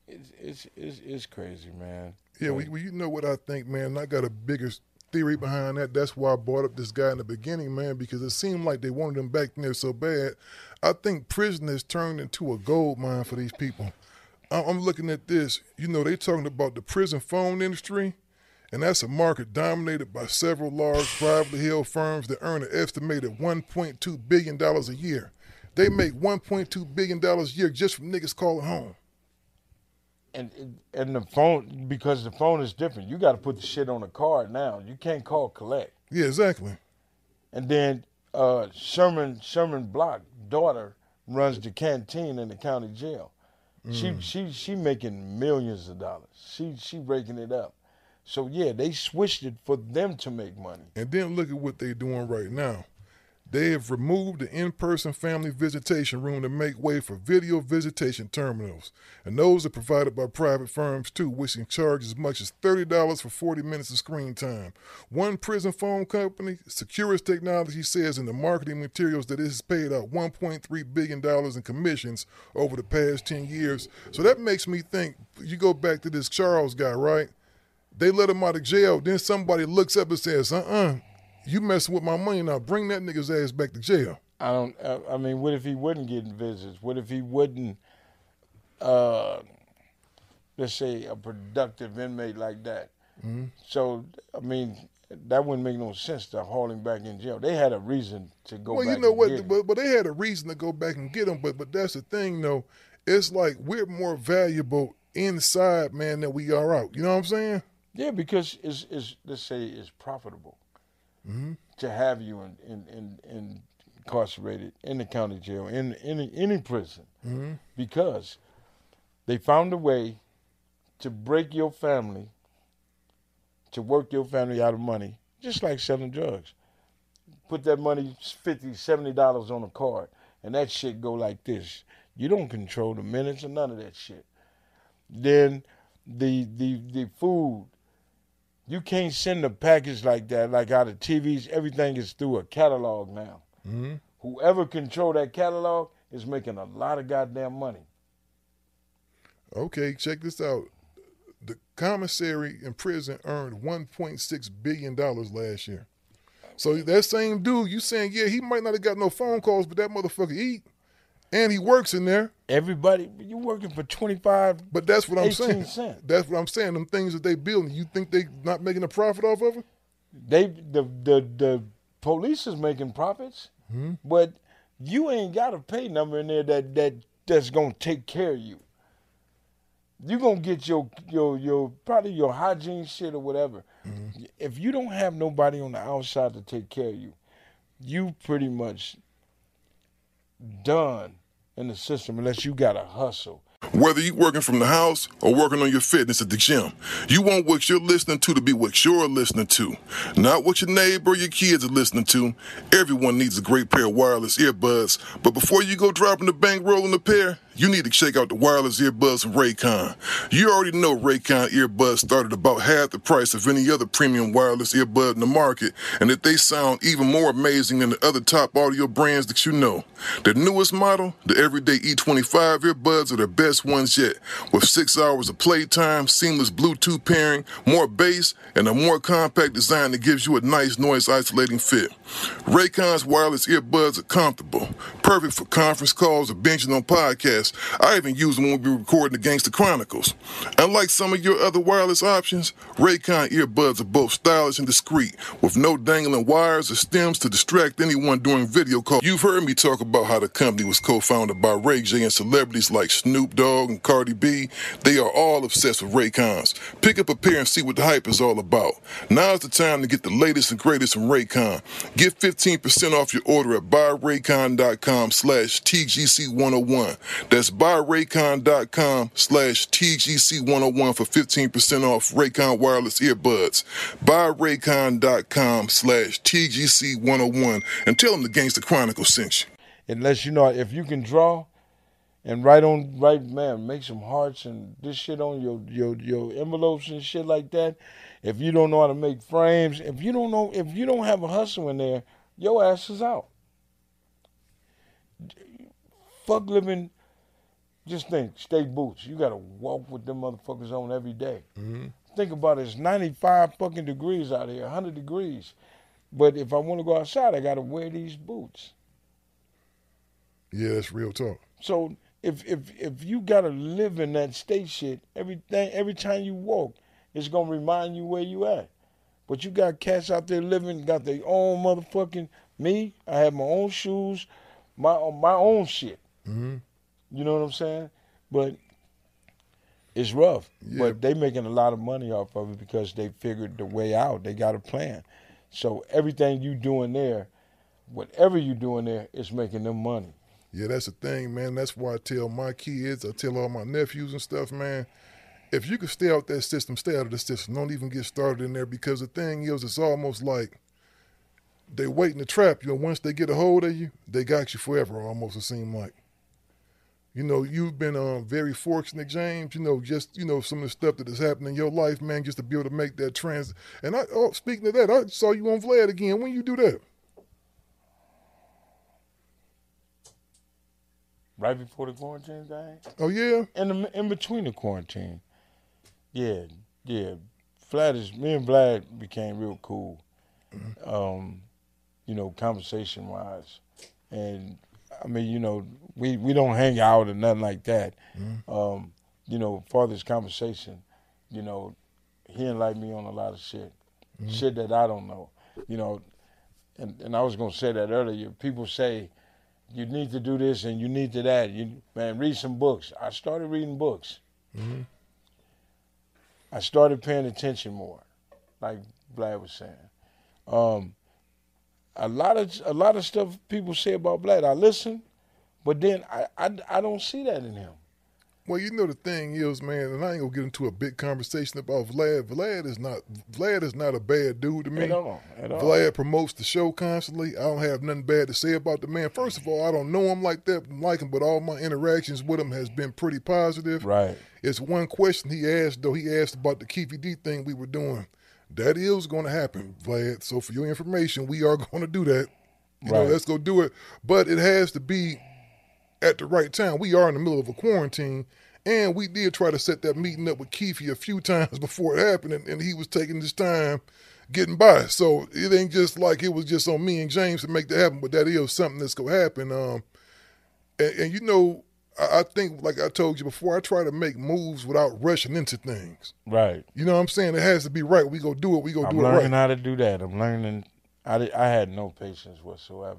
it's crazy, man. Yeah, well, you know what I think, man? I got a bigger theory behind that. That's why I brought up this guy in the beginning, man, because it seemed like they wanted him back in there so bad. I think prison has turned into a gold mine for these people. I'm looking at this. You know, they talking about the prison phone industry, and that's a market dominated by several large privately held firms that earn an estimated $1.2 billion a year. They make $1.2 billion a year just from niggas calling home. And the phone, because the phone is different. You got to put the shit on a card now. You can't call collect. Yeah, exactly. And then Sherman Block's daughter runs the canteen in the county jail. She making millions of dollars. She breaking it up. So yeah, they switched it for them to make money. And then look at what they're doing right now. They have removed the in-person family visitation room to make way for video visitation terminals. And those are provided by private firms too, which can charge as much as $30 for 40 minutes of screen time. One prison phone company, Securus Technology, says in the marketing materials that it has paid out $1.3 billion in commissions over the past 10 years. So that makes me think, you go back to this Charles guy, right? They let him out of jail. Then somebody looks up and says, you messing with my money now. Bring that nigga's ass back to jail. I mean, what if he wouldn't get visits? What if he wouldn't, let's say, a productive inmate like that? Mm-hmm. So, I mean, that wouldn't make no sense to haul him back in jail. They had a reason to go back and get him. But they had a reason to go back and get him. But that's the thing, though. It's like we're more valuable inside, man, than we are out. You know what I'm saying? Yeah, because it's let's say it's profitable. Mm-hmm. To have you in incarcerated in the county jail, in any prison, mm-hmm. because they found a way to break your family, to work your family out of money, just like selling drugs. Put that money, $50, $70 on a card, and that shit go like this. You don't control the minutes or none of that shit. Then the food. You can't send a package like that, like out of TVs. Everything is through a catalog now. Mm-hmm. Whoever control that catalog is making a lot of goddamn money. Okay, check this out. The commissary in prison earned $1.6 billion last year. So that same dude, you saying, yeah, he might not have got no phone calls, but that motherfucker eat. And he works in there. Everybody, you're working for 25, but that's what I'm saying. Cents. That's what I'm saying. Them things that they building, you think they not making a profit off of them? The police is making profits, mm-hmm. but you ain't got a pay number in there that's gonna take care of you. You gonna get your probably your hygiene shit or whatever. Mm-hmm. If you don't have nobody on the outside to take care of you, you pretty much done in the system unless you got to hustle. Whether you're working from the house or working on your fitness at the gym, you want what you're listening to be what you're listening to, not what your neighbor or your kids are listening to. Everyone needs a great pair of wireless earbuds, but before you go dropping the bankroll on a pair, you need to check out the wireless earbuds from Raycon. You already know Raycon earbuds start at about half the price of any other premium wireless earbud in the market, and that they sound even more amazing than the other top audio brands that you know. The newest model, the Everyday E25 earbuds, are the best ones yet, with 6 hours of playtime, seamless Bluetooth pairing, more bass, and a more compact design that gives you a nice noise-isolating fit. Raycon's wireless earbuds are comfortable, perfect for conference calls or binging on podcasts. I even use them when we were recording the Gangster Chronicles. Unlike some of your other wireless options, Raycon earbuds are both stylish and discreet, with no dangling wires or stems to distract anyone during video calls. You've heard me talk about how the company was co-founded by Ray J and celebrities like Snoop Dogg and Cardi B. They are all obsessed with Raycons. Pick up a pair and see what the hype is all about. Now's the time to get the latest and greatest from Raycon. Get 15% off your order at buyraycon.com/TGC101. That's buyraycon.com/TGC101 for 15% off Raycon wireless earbuds. Buyraycon.com/TGC101 and tell them the Gangster Chronicles sent you. Unless you know, if you can draw and write, man, make some hearts and this shit on your envelopes and shit like that. If you don't know how to make frames, if you don't have a hustle in there, your ass is out. Fuck living. Just think, state boots. You got to walk with them motherfuckers on every day. Mm-hmm. Think about it. It's 95 fucking degrees out here, 100 degrees. But if I want to go outside, I got to wear these boots. Yeah, that's real talk. So if you got to live in that state shit, every time you walk, it's going to remind you where you at. But you got cats out there living, got their own motherfucking me. I have my own shoes, my own shit. Mm-hmm. You know what I'm saying? But it's rough. Yeah. But they making a lot of money off of it because they figured the way out. They got a plan. So everything you doing there, whatever you doing there, is making them money. Yeah, that's the thing, man. That's why I tell my kids, I tell all my nephews and stuff, man, if you can stay out that system, stay out of the system. Don't even get started in there, because the thing is, it's almost like they waiting to trap you, and once they get a hold of you, they got you forever, almost, it seems like. You know, you've been very fortunate, James, you know, just, you know, some of the stuff that has happened in your life, man, just to be able to make that trans. And speaking of that, I saw you on Vlad again. When you do that? Right before the quarantine thing? Oh, yeah? In between the quarantine. Yeah, yeah. Me and Vlad became real cool, you know, conversation-wise. And, I mean, you know, we don't hang out or nothing like that. You know, for this conversation, you know, he enlightened me on a lot of shit. Shit that I don't know. You know, and I was going to say that earlier. People say, you need to do this and you need to that. Man, read some books. I started reading books. I started paying attention more, like Vlad was saying. A lot of stuff people say about Vlad, I listen, but then I don't see that in him. Well, you know, the thing is, man, and I ain't gonna get into a big conversation about Vlad. Vlad is not a bad dude to me. At all. Vlad promotes the show constantly. I don't have nothing bad to say about the man. First of all, I don't know him like that, but all my interactions with him has been pretty positive. Right. It's one question he asked, though. He asked about the Keefe D thing we were doing. That is going to happen, Vlad. So for your information, we are going to do that. You know, let's go do it. But it has to be at the right time. We are in the middle of a quarantine, and we did try to set that meeting up with Keefe a few times before it happened, and he was taking his time getting by. So it ain't just like it was just on me and James to make that happen, but that is something that's going to happen. And you know, I think, like I told you before, I try to make moves without rushing into things. Right. You know what I'm saying? It has to be right. We go do it. We go do it right. I'm learning how to do that. I'm learning. I had no patience whatsoever.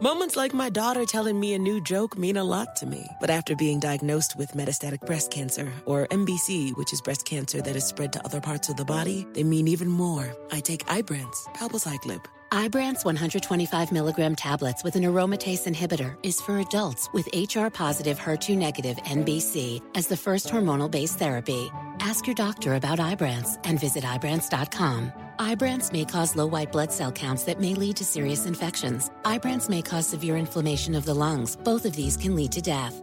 Moments like my daughter telling me a new joke mean a lot to me. But after being diagnosed with metastatic breast cancer, or MBC, which is breast cancer that is spread to other parts of the body, they mean even more. I take Ibrance, Palbociclib. Ibrance 125 milligram tablets with an aromatase inhibitor is for adults with HR-positive, HER2-negative MBC as the first hormonal-based therapy. Ask your doctor about Ibrance and visit Ibrance.com. Ibrance may cause low white blood cell counts that may lead to serious infections. Ibrance may cause severe inflammation of the lungs. Both of these can lead to death.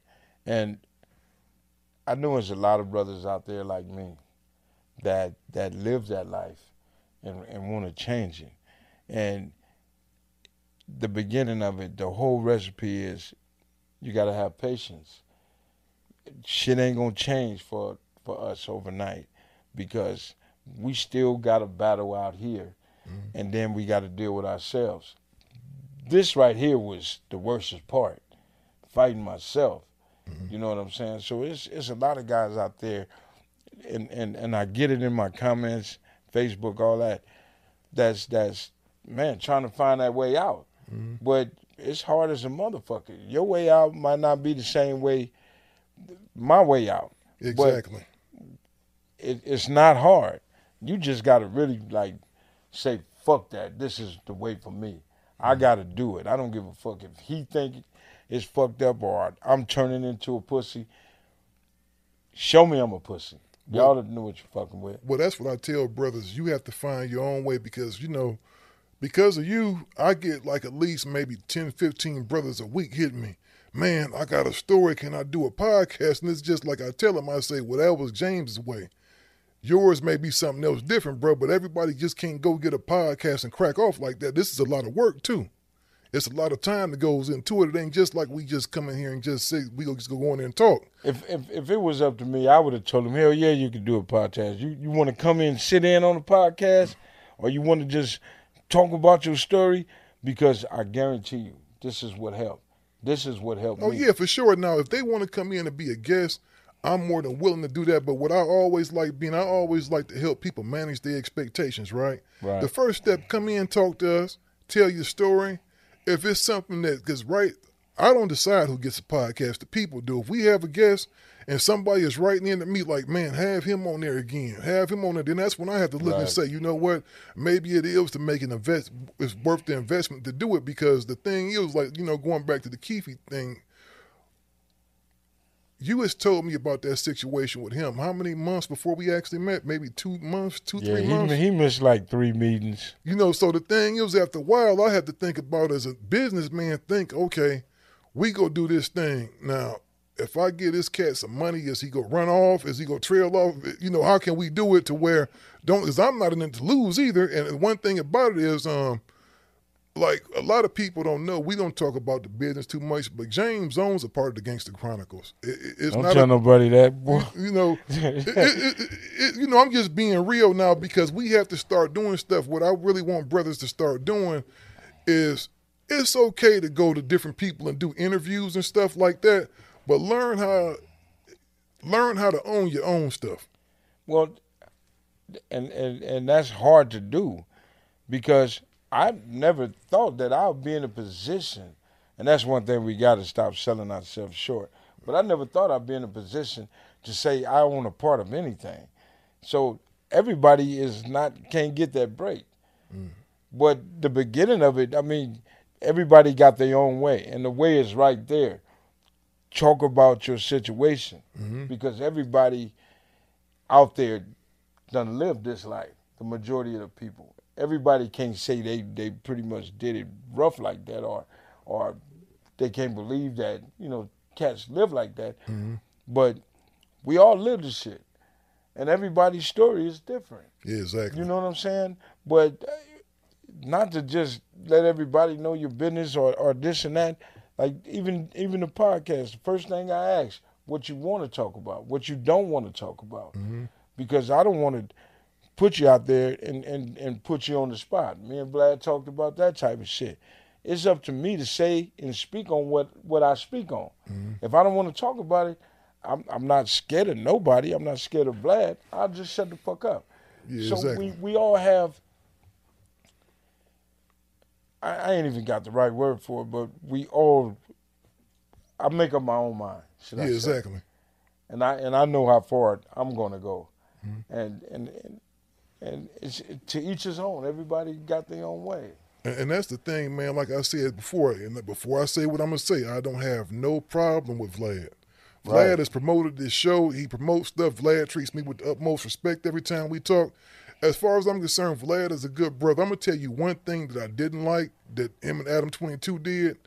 And I know there's a lot of brothers out there like me that live that life and want to change it. And the beginning of it, the whole recipe is you got to have patience. Shit ain't going to change for us overnight because we still got a battle out here, and then we got to deal with ourselves. This right here was the worstest part, fighting myself. You know what I'm saying? So it's a lot of guys out there, and I get it in my comments, Facebook, all that, that's man, trying to find that way out. But it's hard as a motherfucker. Your way out might not be the same way my way out. Exactly. It's not hard. You just got to really, like, say, fuck that. This is the way for me. I got to do it. I don't give a fuck if he think it's fucked up or I'm turning into a pussy. Show me I'm a pussy. Y'all don't know what you're fucking with. Well, that's what I tell brothers. You have to find your own way because, you know, because of you, I get like at least maybe 10, 15 brothers a week hitting me. Man, I got a story. Can I do a podcast? And it's just like I tell them, I say, well, that was James's way. Yours may be something else different, bro, but everybody just can't go get a podcast and crack off like that. This is a lot of work, too. It's a lot of time that goes into it. It ain't just like we just come in here and just say, we just go on there and talk. If it was up to me, I would have told them, hell yeah, you could do a podcast. You want to come in, sit in on the podcast, or you want to just talk about your story? Because I guarantee you, this is what helped. This is what helped me. Oh, yeah, for sure. Now, if they want to come in and be a guest, I'm more than willing to do that, but what I always like being, I always like to help people manage their expectations, right? Right. The first step, come in, talk to us, tell your story. If it's something that, because right, I don't decide who gets a podcast, the people do. If we have a guest and somebody is writing in to me like, man, have him on there again, have him on there, then that's when I have to look and say, you know what, maybe it is to make an invest, it's worth the investment to do it, because the thing is, like, you know, going back to the Keefe thing, you has told me about that situation with him. How many months before we actually met? Maybe 2 months, three months? Yeah, he missed like 3 meetings. You know, so the thing is, after a while, I had to think about as a businessman, think, okay, we go do this thing. Now, if I give this cat some money, is he going to run off? Is he going to trail off? You know, how can we do it to where, don't, because I'm not in it to lose either. And one thing about it is, like, a lot of people don't know. We don't talk about the business too much, but James owns a part of the Gangster Chronicles. It's don't not tell nobody that, boy. You know, you know, I'm just being real now because we have to start doing stuff. What I really want brothers to start doing is it's okay to go to different people and do interviews and stuff like that, but learn how to own your own stuff. Well, and that's hard to do because I never thought that I would be in a position, and that's one thing we got to stop selling ourselves short, but I never thought I'd be in a position to say I own a part of anything. So everybody is not, can't get that break. But the beginning of it, I mean, everybody got their own way, and the way is right there. Talk about your situation because everybody out there done lived this life, the majority of the people. Everybody can't say they pretty much did it rough like that or they can't believe that, you know, cats live like that. But we all live this shit. And everybody's story is different. Yeah, exactly. You know what I'm saying? But not to just let everybody know your business or this and that. Like even the podcast, the first thing I ask, what you want to talk about, what you don't want to talk about. Because I don't want to put you out there and put you on the spot. Me and Vlad talked about that type of shit. It's up to me to say and speak on what I speak on. If I don't want to talk about it, I'm not scared of nobody. I'm not scared of Vlad. I'll just shut the fuck up. Yeah, so exactly. we all have, I ain't even got the right word for it, but we all, I make up my own mind. Yeah, exactly. And I know how far I'm going to go. And it's to each his own. Everybody got their own way. And that's the thing, man. Like I said before, and before I say what I'm going to say, I don't have no problem with Vlad. Right. Vlad has promoted this show. He promotes stuff. Vlad treats me with the utmost respect every time we talk. As far as I'm concerned, Vlad is a good brother. I'm going to tell you one thing that I didn't like that him and Adam 22 did.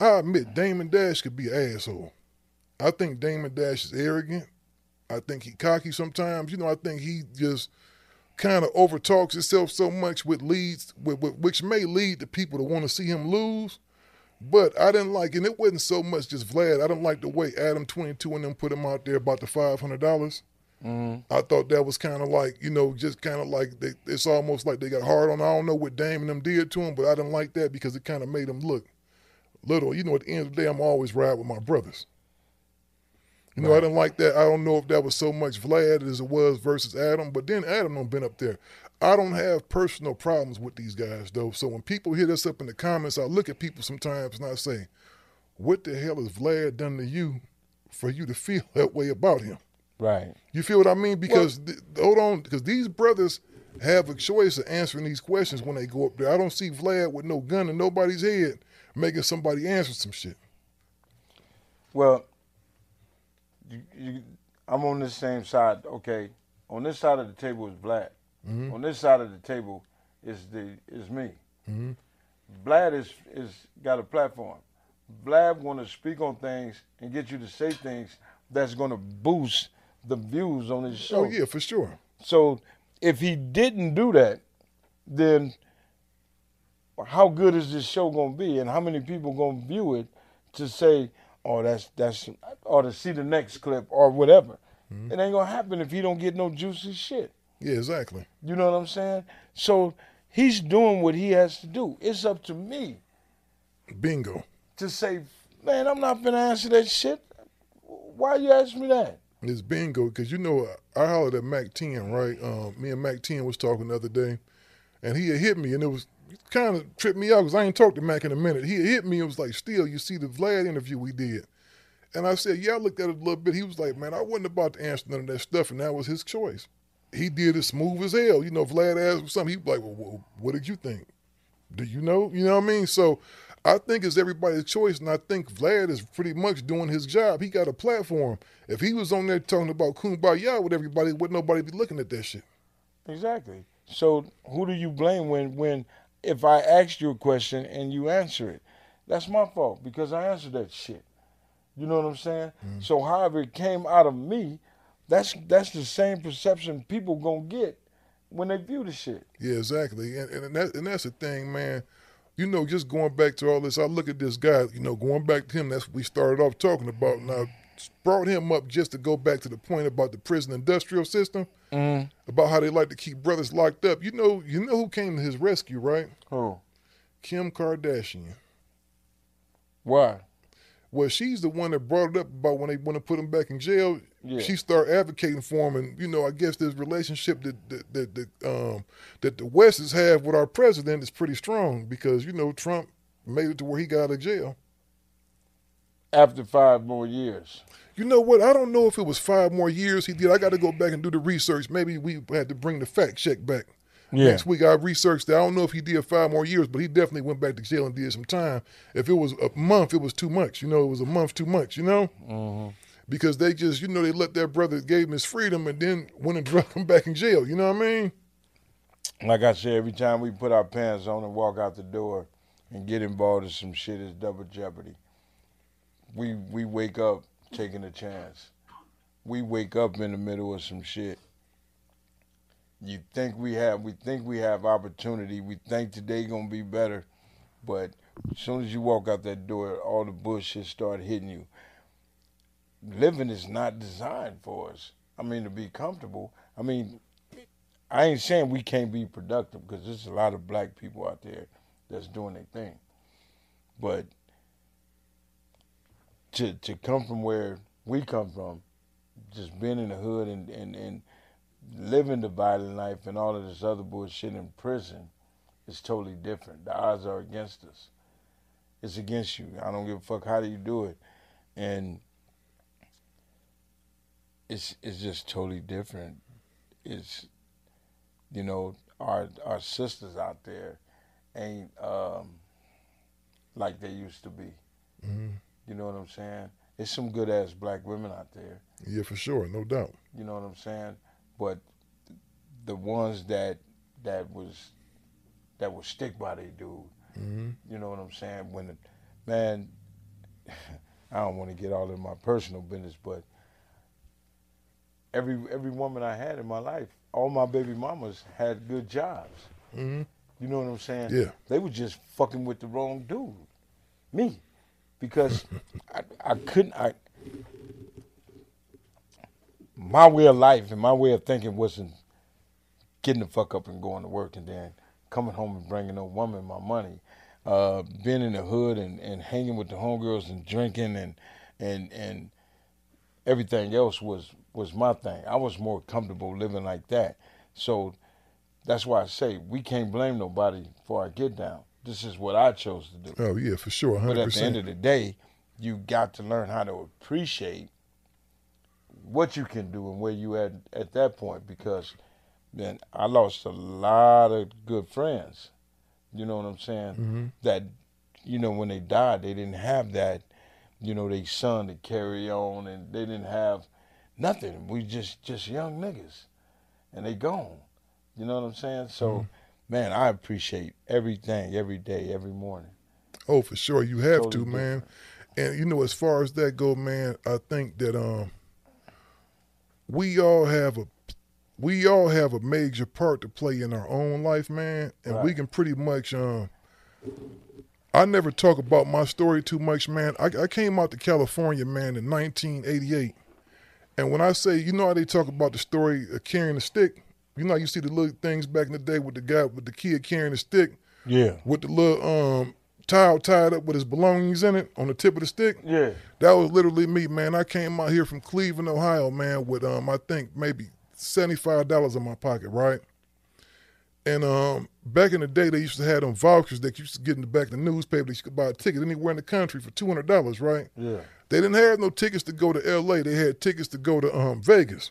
I admit Damon Dash could be an asshole. I think Damon Dash is arrogant. I think he cocky sometimes. You know, I think he just kind of overtalks itself so much, which may lead to people to want to see him lose. But I didn't like, and it wasn't so much just Vlad. I didn't like the way Adam 22 and them put him out there about the $500. Mm-hmm. I thought that was kind of like, you know, just kind of like it's almost like they got hard on. I don't know what Dame and them did to him, but I didn't like that because it kind of made him look little. You know, at the end of the day, I'm always ride with my brothers. You know, right. I didn't like that. I don't know if that was so much Vlad as it was versus Adam, but then Adam done been up there. I don't have personal problems with these guys, though. So when people hit us up in the comments, I look at people sometimes and I say, what the hell has Vlad done to you for you to feel that way about him? Right. You feel what I mean? Because, because these brothers have a choice of answering these questions when they go up there. I don't see Vlad with no gun in nobody's head making somebody answer some shit. Well, I'm on this same side. Okay, on this side of the table is Vlad. Mm-hmm. On this side of the table is me. Mm-hmm. Vlad is got a platform. Vlad want to speak on things and get you to say things that's going to boost the views on his show. Oh yeah, for sure. So if he didn't do that, then how good is this show going to be, and how many people going to view it to say, oh, that's, or to see the next clip or whatever. Mm-hmm. It ain't gonna happen if he don't get no juicy shit. Yeah, exactly. You know what I'm saying? So he's doing what he has to do. It's up to me. Bingo. To say, man, I'm not finna answer that shit. Why you asking me that? It's bingo, because you know, I hollered at Mac 10, right? Me and Mac 10 was talking the other day, and he had hit me, and it was, kind of tripped me out because I ain't talked to Mac in a minute. He hit me and was like, Steele, you see the Vlad interview we did? And I said, yeah, I looked at it a little bit. He was like, man, I wasn't about to answer none of that stuff, and that was his choice. He did it smooth as hell. You know, Vlad asked him something. He was like, well, what did you think? Do you know? You know what I mean? So I think it's everybody's choice, and I think Vlad is pretty much doing his job. He got a platform. If he was on there talking about Kumbaya with everybody, wouldn't nobody be looking at that shit? Exactly. So who do you blame when if I ask you a question and you answer it? That's my fault because I answered that shit. You know what I'm saying? Mm-hmm. So however it came out of me, that's the same perception people gonna get when they view the shit. Yeah, exactly. And that's the thing, man. You know, just going back to all this, I look at this guy, you know, going back to him, that's what we started off talking about. And I brought him up just to go back to the point about the prison industrial system. Mm. About how they like to keep brothers locked up. You know who came to his rescue, right? Who? Kim Kardashian. Why? Well, she's the one that brought it up about when they want to put him back in jail. Yeah. She started advocating for him, and you know, I guess this relationship that the Wests have with our president is pretty strong because you know Trump made it to where he got out of jail. After 5 more years. You know what? I don't know if it was 5 more years he did. I got to go back and do the research. Maybe we had to bring the fact check back. Yeah. Next week I researched that. I don't know if he did 5 more years, but he definitely went back to jail and did some time. If it was a month, it was too much. You know, it was a month too much, you know? Mm-hmm. Because they just, you know, they let their brother, gave him his freedom, and then went and drug him back in jail. You know what I mean? Like I said, every time we put our pants on and walk out the door and get involved in some shit, it's double jeopardy. We wake up taking a chance. We wake up in the middle of some shit. We think we have opportunity. We think today gonna be better, but as soon as you walk out that door, all the bullshit start hitting you. Living is not designed for us. I mean, to be comfortable. I mean, I ain't saying we can't be productive because there's a lot of black people out there that's doing their thing, but to come from where we come from, just being in the hood and living the violent life and all of this other bullshit in prison is totally different. The odds are against us. It's against you. I don't give a fuck how do you do it. And it's just totally different. It's, you know, our sisters out there ain't like they used to be. Mm-hmm. You know what I'm saying? There's some good-ass black women out there. Yeah, for sure, no doubt. You know what I'm saying? But the ones that would stick by their dude, mm-hmm. You know what I'm saying? When, man, I don't want to get all in my personal business, but every woman I had in my life, all my baby mamas had good jobs. Mm-hmm. You know what I'm saying? Yeah. They were just fucking with the wrong dude, me, because I couldn't. My way of life and my way of thinking wasn't getting the fuck up and going to work and then coming home and bringing no woman my money, being in the hood and hanging with the homegirls and drinking and everything else was my thing. I was more comfortable living like that. So that's why I say we can't blame nobody for our get down. This is what I chose to do. Oh, yeah, for sure, 100%. But at the end of the day, you got to learn how to appreciate what you can do and where you at that point, because then I lost a lot of good friends, you know what I'm saying? Mm-hmm. That, you know, when they died, they didn't have that, you know, they son to carry on, and they didn't have nothing. We just young niggas, and they gone, you know what I'm saying? So, mm-hmm. man, I appreciate everything, every day, every morning. Oh, for sure, you have totally to, man. Different. And, you know, as far as that go, man, I think that, we all have a major part to play in our own life, man, and right. we can pretty much. I never talk about my story too much, man. I came out to California, man, in 1988, and when I say, you know how they talk about the story of carrying a stick, you know how you see the little things back in the day with the guy with the kid carrying a stick, yeah, with the little towel tied up with his belongings in it on the tip of the stick. Yeah. That was literally me, man. I came out here from Cleveland, Ohio, man, with I think maybe $75 in my pocket, right? And back in the day, they used to have them vouchers that you used to get in the back of the newspaper that you could buy a ticket anywhere in the country for $200, right? Yeah. They didn't have no tickets to go to LA. They had tickets to go to Vegas.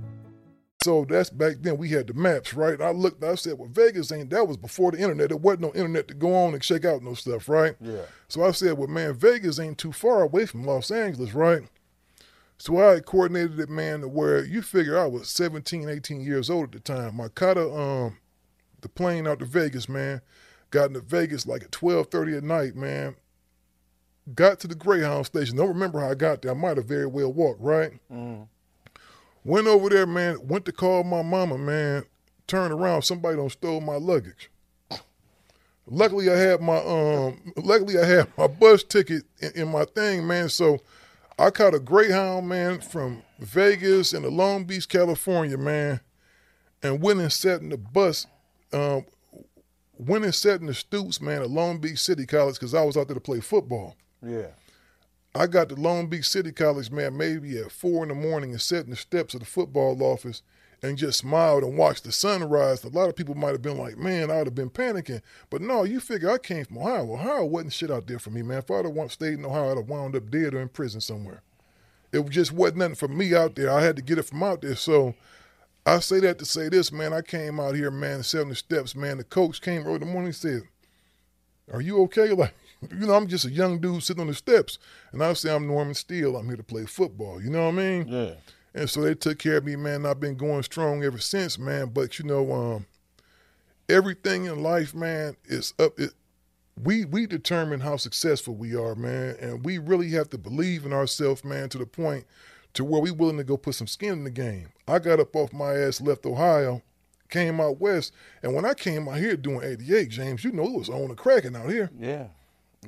So that's back then we had the maps, right? I looked, I said, well, Vegas ain't, that was before the internet. There wasn't no internet to go on and check out no stuff, right? Yeah. So I said, well, man, Vegas ain't too far away from Los Angeles, right? So I coordinated it, man, to where you figure I was 17, 18 years old at the time. I caught the plane out to Vegas, man. Got into Vegas like at 12:30 at night, man. got to the Greyhound station. Don't remember how I got there. I might have very well walked, right? Mm. Went over there, man. Went to call my mama, man. Turned around. Somebody done stole my luggage. Luckily, I had my bus ticket in my thing, man. So I caught a Greyhound, man, from Vegas and Long Beach, California, man, and went and sat in the bus. Went and sat in the stoops, man, at Long Beach City College because I was out there to play football. Yeah. I got to Long Beach City College, man, maybe at 4 in the morning and sat in the steps of the football office and just smiled and watched the sunrise. A lot of people might have been like, man, I would have been panicking. But no, you figure I came from Ohio. Ohio wasn't shit out there for me, man. If I would have stayed in Ohio, I would have wound up dead or in prison somewhere. It just wasn't nothing for me out there. I had to get it from out there. So I say that to say this, man. I came out here, man, sitting on the steps, man. The coach came early in the morning and said, are you okay? Like, you know, I'm just a young dude sitting on the steps. And I say, I'm Norman Steele. I'm here to play football. You know what I mean? Yeah. And so they took care of me, man. I've been going strong ever since, man. But, you know, everything in life, man, is up. We determine how successful we are, man. And we really have to believe in ourselves, man, to the point to where we willing to go put some skin in the game. I got up off my ass, left Ohio, came out west, and when I came out here doing 88, James, you know it was on the cracking out here. Yeah.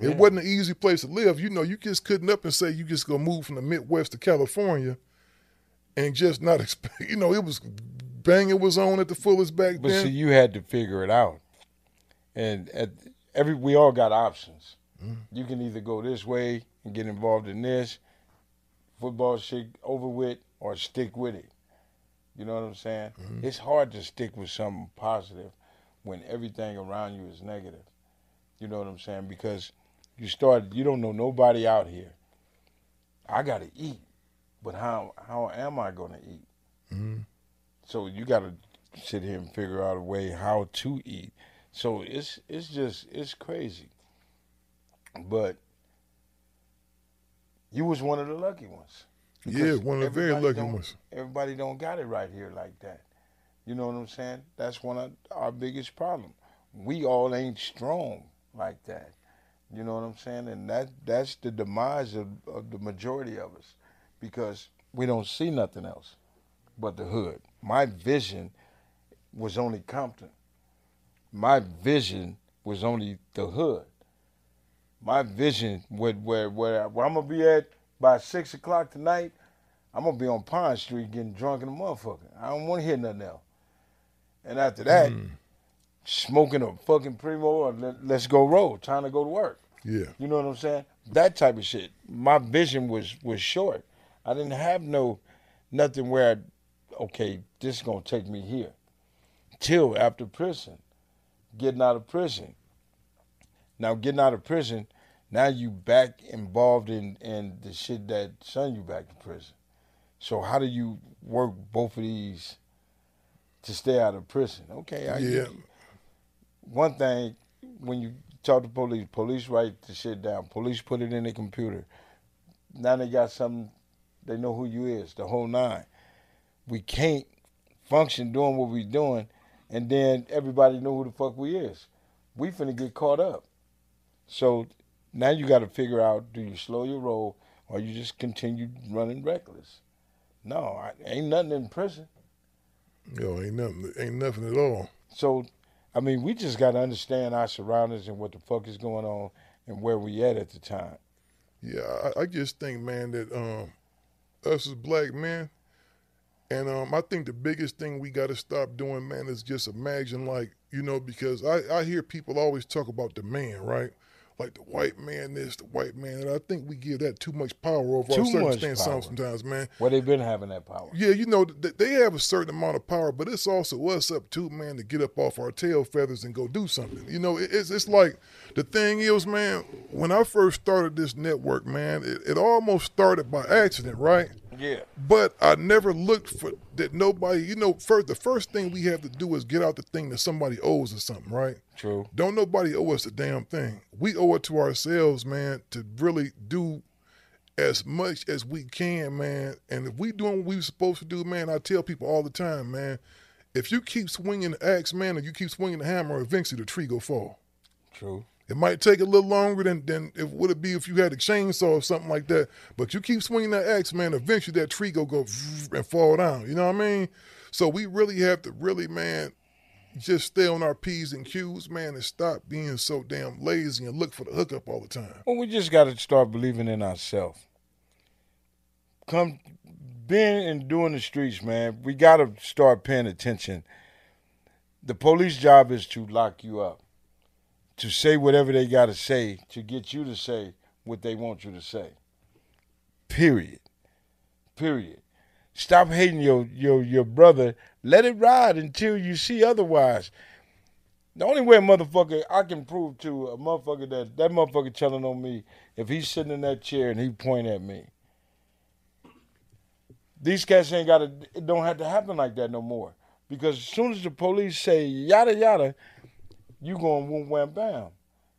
Yeah. It wasn't an easy place to live. You know, you just couldn't up and say you just gonna move from the Midwest to California and just not expect, you know, it was banging was on at the fullest back but then. But see, you had to figure it out. And we all got options. Mm. You can either go this way and get involved in this, football shit over with, or stick with it. You know what I'm saying? Mm-hmm. It's hard to stick with something positive when everything around you is negative. You know what I'm saying? Because you don't know nobody out here. I gotta eat, but how am I gonna eat? Mm-hmm. So you gotta sit here and figure out a way how to eat. So it's crazy. But you was one of the lucky ones. Yeah, one of the very lucky ones. Everybody don't got it right here like that. You know what I'm saying? That's one of our biggest problem. We all ain't strong like that. You know what I'm saying? And that's the demise of the majority of us because we don't see nothing else but the hood. My vision was only Compton. My vision was only the hood. My vision, where I'm going to be at by 6 o'clock tonight, I'm going to be on Pine Street getting drunk in a motherfucker. I don't want to hear nothing else. And after that, smoking a fucking Primo or Let's Go roll, trying to go to work. Yeah. You know what I'm saying? That type of shit. My vision was short. I didn't have nothing where, this is going to take me here. Till after prison, getting out of prison. Now, getting out of prison, now you back involved in the shit that sent you back to prison. So how do you work both of these to stay out of prison? Okay, I get it. One thing, when you talk to police write the shit down. Police put it in their computer. Now they got something, they know who you is, the whole nine. We can't function doing what we doing, and then everybody know who the fuck we is. We finna get caught up. So now you got to figure out, do you slow your roll or you just continue running reckless? No, ain't nothing in prison. Yo, ain't nothing at all. So, I mean, we just got to understand our surroundings and what the fuck is going on and where we at the time. Yeah, I just think, man, that us as black men, and I think the biggest thing we got to stop doing, man, is just imagine, like, you know, because I hear people always talk about the man, right? Like the white man this, the white man. And I think we give that too much power over our circumstances sometimes, man. Well, they've been having that power. Yeah, you know, they have a certain amount of power, but it's also us up to, man, to get up off our tail feathers and go do something. You know, it's like the thing is, man, when I first started this network, man, it almost started by accident, right? Yeah. But I never looked for that nobody, you know, the first thing we have to do is get out the thing that somebody owes us something, right? True. Don't nobody owe us a damn thing. We owe it to ourselves, man, to really do as much as we can, man. And if we doing what we supposed to do, man, I tell people all the time, man, if you keep swinging the axe, man, and you keep swinging the hammer, eventually the tree go fall. True. It might take a little longer than it would it be if you had a chainsaw or something like that. But you keep swinging that axe, man, eventually that tree go and fall down. You know what I mean? So we really have to really, man, just stay on our P's and Q's, man, and stop being so damn lazy and look for the hookup all the time. Well, we just got to start believing in ourselves. Come being and doing the streets, man, we got to start paying attention. The police job is to lock you up, to say whatever they got to say, to get you to say what they want you to say. Period. Period. Stop hating your brother. Let it ride until you see otherwise. The only way a motherfucker, I can prove to a motherfucker that motherfucker telling on me, if he's sitting in that chair and he point at me. These cats it don't have to happen like that no more. Because as soon as the police say yada yada, you going whoom wham bam.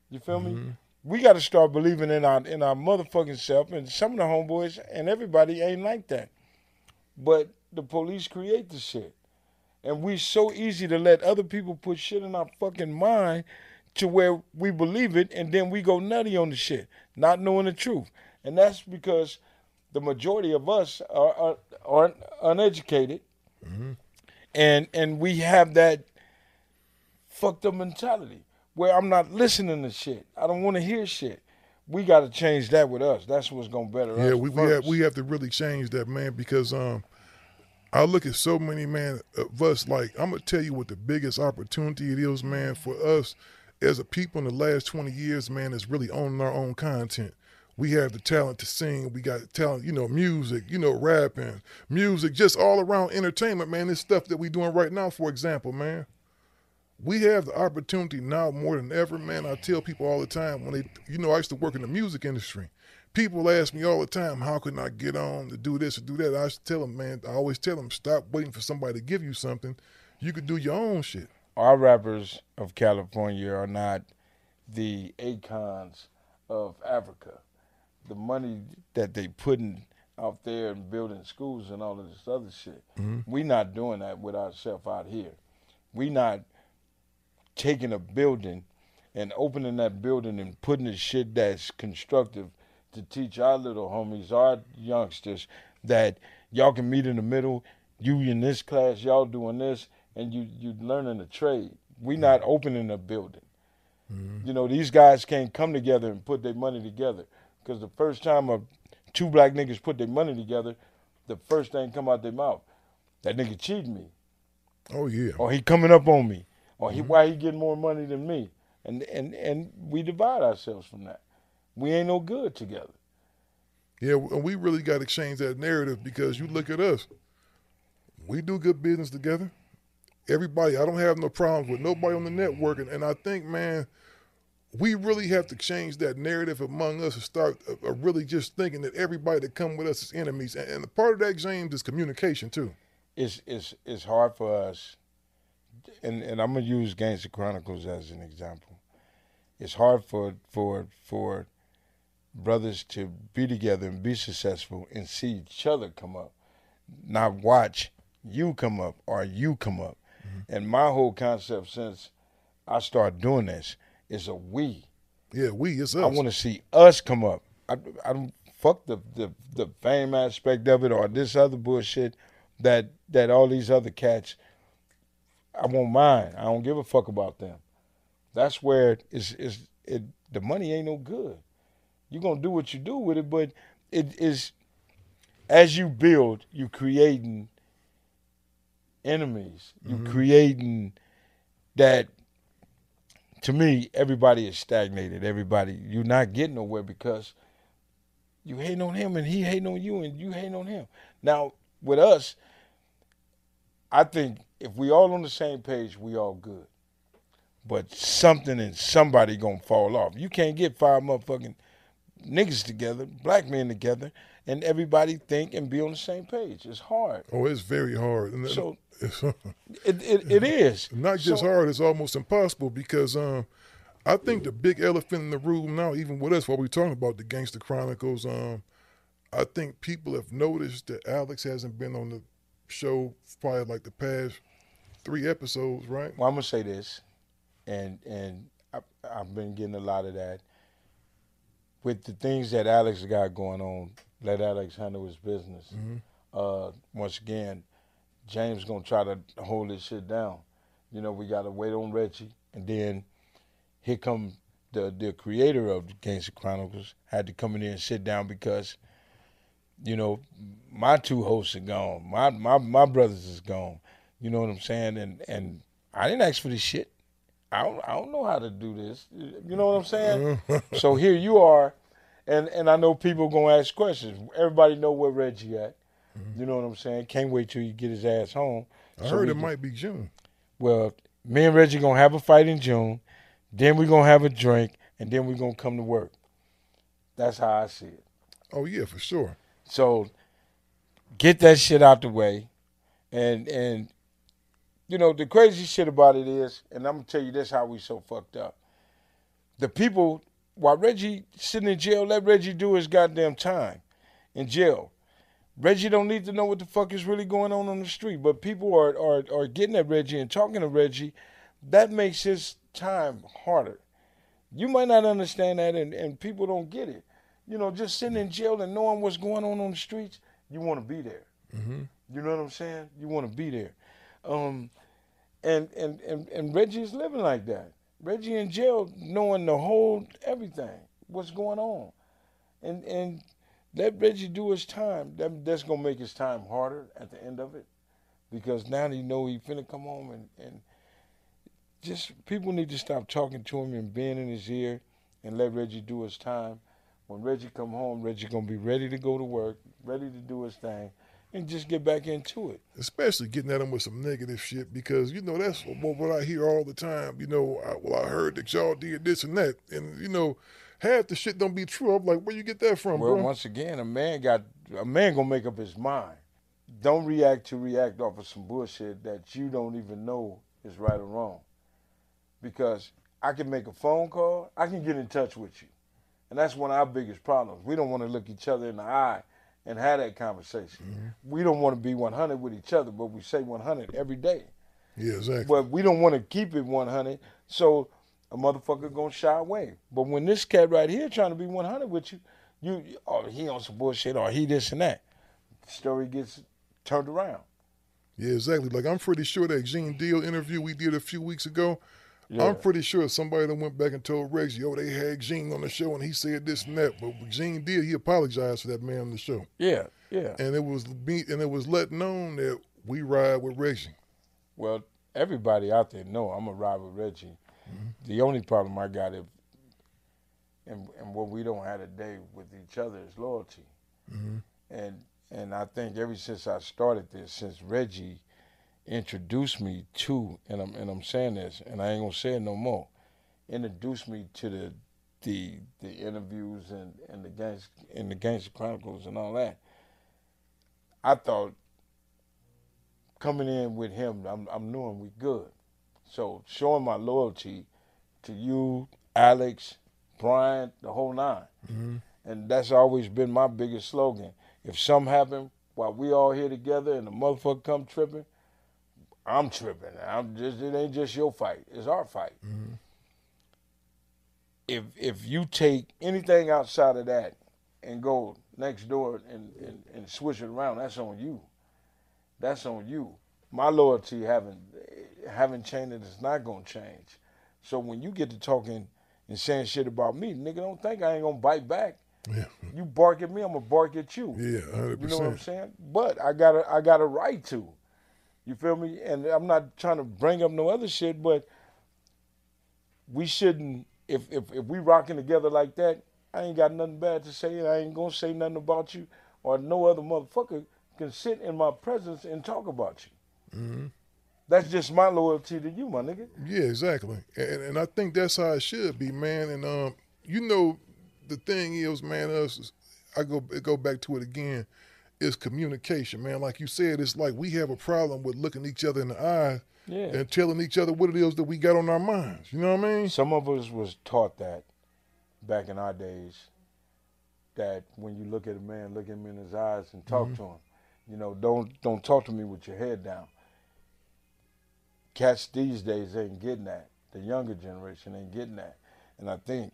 You feel me? We got to start believing in our motherfucking self, and some of the homeboys and everybody ain't like that. But the police create the shit. And we so easy to let other people put shit in our fucking mind to where we believe it, and then we go nutty on the shit, not knowing the truth. And that's because the majority of us are uneducated, and we have that fucked up mentality where I'm not listening to shit. I don't want to hear shit. We got to change that with us. That's what's going to better us. Yeah, we have to really change that, man, because I look at so many, man, of us, like, I'm going to tell you what the biggest opportunity it is, man, for us as a people in the last 20 years, man, is really owning our own content. We have the talent to sing. We got talent, music, rapping, music, just all around entertainment, man. This stuff that we doing right now, for example, man. We have the opportunity now more than ever, man. I tell people all the time when they, I used to work in the music industry. People ask me all the time, how can I get on to do this or do that? I used to tell them, man, I always tell them, stop waiting for somebody to give you something. You could do your own shit. Our rappers of California are not the Akons of Africa. The money that they putting out there and building schools and all of this other shit, we not doing that with ourselves out here. We not taking a building and opening that building and putting the shit that's constructive to teach our little homies, our youngsters, that y'all can meet in the middle, you in this class, y'all doing this, and you learning a trade. We not opening a building. These guys can't come together and put their money together, because the first time two black niggas put their money together, the first thing come out their mouth, that nigga cheated me. Oh, yeah. Or he coming up on me. Or why he getting more money than me? And we divide ourselves from that. We ain't no good together. Yeah, we really got to change that narrative, because you look at us. We do good business together. Everybody, I don't have no problems with nobody on the network. And I think, man, we really have to change that narrative among us and start really just thinking that everybody that come with us is enemies. And the part of that, James, is communication, too. It's hard for us. And I'm gonna use Gangster Chronicles as an example. It's hard for brothers to be together and be successful and see each other come up, not watch you come up or you come up. And my whole concept since I started doing this is a we. Yeah, we. It's us. I want to see us come up. I don't fuck the fame aspect of it or this other bullshit that all these other cats. I won't mind. I don't give a fuck about them. That's where the money ain't no good. You're going to do what you do with it, but it is, as you build, you're creating enemies. You're creating that, to me, everybody is stagnated. Everybody, you're not getting nowhere because you hating on him and he hating on you and you hating on him. Now, with us, I think, if we all on the same page, we all good. But something and somebody gonna fall off. You can't get five motherfucking niggas together, black men together, and everybody think and be on the same page. It's hard. Oh, it's very hard. And so it is. Not just hard, it's almost impossible, because I think the big elephant in the room now, even with us, while we're talking about the Gangster Chronicles, I think people have noticed that Alex hasn't been on the show probably like the past 3 episodes, right? Well, I'm gonna say this, and I've been getting a lot of that. With the things that Alex got going on, let Alex handle his business. Mm-hmm. Once again, James gonna try to hold this shit down. You know, we gotta wait on Reggie, and then here come the creator of the Gangster Chronicles had to come in there and sit down because, you know, my two hosts are gone. My brothers is gone. You know what I'm saying? And I didn't ask for this shit. I don't know how to do this. You know what I'm saying? So here you are, and I know people gonna ask questions. Everybody know where Reggie at. Mm-hmm. You know what I'm saying? Can't wait till you get his ass home. I heard it might be June. Well, me and Reggie going to have a fight in June. Then we're going to have a drink. And then we're going to come to work. That's how I see it. Oh, yeah, for sure. So get that shit out the way. And you know, the crazy shit about it is, and I'm going to tell you this, how we so fucked up. The people, while Reggie sitting in jail, let Reggie do his goddamn time in jail. Reggie don't need to know what the fuck is really going on the street, but people are getting at Reggie and talking to Reggie. That makes his time harder. You might not understand that, and people don't get it. You know, just sitting in jail and knowing what's going on the streets, you want to be there. Mm-hmm. You know what I'm saying? You want to be there. And Reggie's living like that. Reggie in jail, knowing the whole everything, what's going on, and. Let Reggie do his time. That's going to make his time harder at the end of it, because now he know he finna come home, and just people need to stop talking to him and being in his ear and let Reggie do his time. When Reggie come home, Reggie going to be ready to go to work, ready to do his thing, and just get back into it. Especially getting at him with some negative shit, because, you know, that's what I hear all the time. You know, I heard that y'all did this and that, and, you know, half the shit don't be true. I'm like, where you get that from, bro? Well, once again, a man gonna make up his mind. Don't react off of some bullshit that you don't even know is right or wrong. Because I can make a phone call, I can get in touch with you. And that's one of our biggest problems. We don't want to look each other in the eye and have that conversation. Mm-hmm. We don't want to be 100 with each other, but we say 100 every day. Yeah, exactly. But we don't want to keep it 100, so a motherfucker gonna shy away. But when this cat right here trying to be 100 with you, oh, he on some bullshit, or he this and that. The story gets turned around. Yeah, exactly. Like, I'm pretty sure that Gene Deal interview we did a few weeks ago, yeah. I'm pretty sure somebody that went back and told Reggie, yo, they had Gene on the show and he said this and that. But Gene did, he apologized for that man on the show. Yeah, yeah. And it was let known that we ride with Reggie. Well, everybody out there know I'm gonna ride with Reggie. Mm-hmm. The only problem I got, and what we don't have today with each other, is loyalty. Mm-hmm. And I think ever since I started this, since Reggie introduced me to, and I'm saying this, and I ain't gonna say it no more, introduced me to the interviews and the Gangster Chronicles and all that. I thought coming in with him, I'm knowing we good. So showing my loyalty to you, Alex, Brian, the whole nine. Mm-hmm. And that's always been my biggest slogan. If something happen while we all here together and the motherfucker come tripping, I'm tripping. It ain't just your fight. It's our fight. Mm-hmm. If you take anything outside of that and go next door and switch it around, that's on you. That's on you. My loyalty haven't changed, and it's not gonna change. So when you get to talking and saying shit about me, nigga, don't think I ain't gonna bite back. Yeah. You bark at me, I'm gonna bark at you. Yeah, 100%. You know what I'm saying? But I got a right to. You feel me? And I'm not trying to bring up no other shit, but we shouldn't. If we rocking together like that, I ain't got nothing bad to say, and I ain't gonna say nothing about you, or no other motherfucker can sit in my presence and talk about you. Mm-hmm. That's just my loyalty to you, my nigga. Yeah, exactly. And I think that's how it should be, man. And, you know, the thing is, man, I go back to it again, is communication, man. Like you said, it's like we have a problem with looking each other in the eye, yeah, and telling each other what it is that we got on our minds. You know what I mean? Some of us was taught that back in our days, that when you look at a man, look him in his eyes and talk, mm-hmm, to him. You know, don't talk to me with your head down. Cats these days ain't getting that. The younger generation ain't getting that. And I think,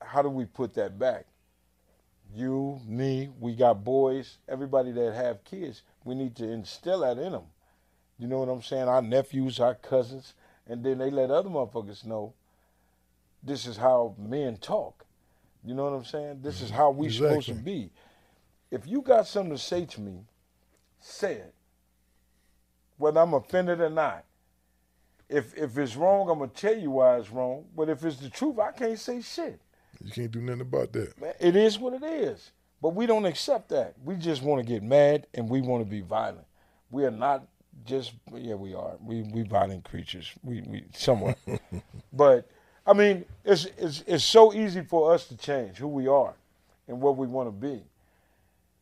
how do we put that back? You, me, we got boys, everybody that have kids, we need to instill that in them. You know what I'm saying? Our nephews, our cousins, and then they let other motherfuckers know this is how men talk. You know what I'm saying? This is how we supposed to be. If you got something to say to me, say it. Whether I'm offended or not. If it's wrong, I'm going to tell you why it's wrong. But if it's the truth, I can't say shit. You can't do nothing about that. Man, it is what it is. But we don't accept that. We just want to get mad and we want to be violent. We are not just, yeah, we are. We violent creatures. We somewhat. But, I mean, it's so easy for us to change who we are and what we want to be.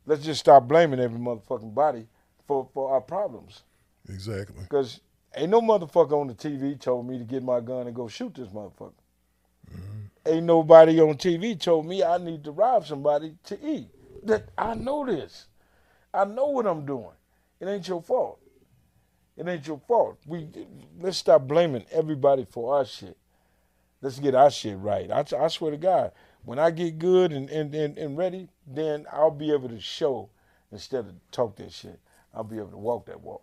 Let's just stop blaming every motherfucking body for our problems. Exactly. Because ain't no motherfucker on the TV told me to get my gun and go shoot this motherfucker. Mm-hmm. Ain't nobody on TV told me I need to rob somebody to eat. That I know this. I know what I'm doing. It ain't your fault. It ain't your fault. Let's stop blaming everybody for our shit. Let's get our shit right. I swear to God, when I get good and ready, then I'll be able to show instead of talk that shit. I'll be able to walk that walk.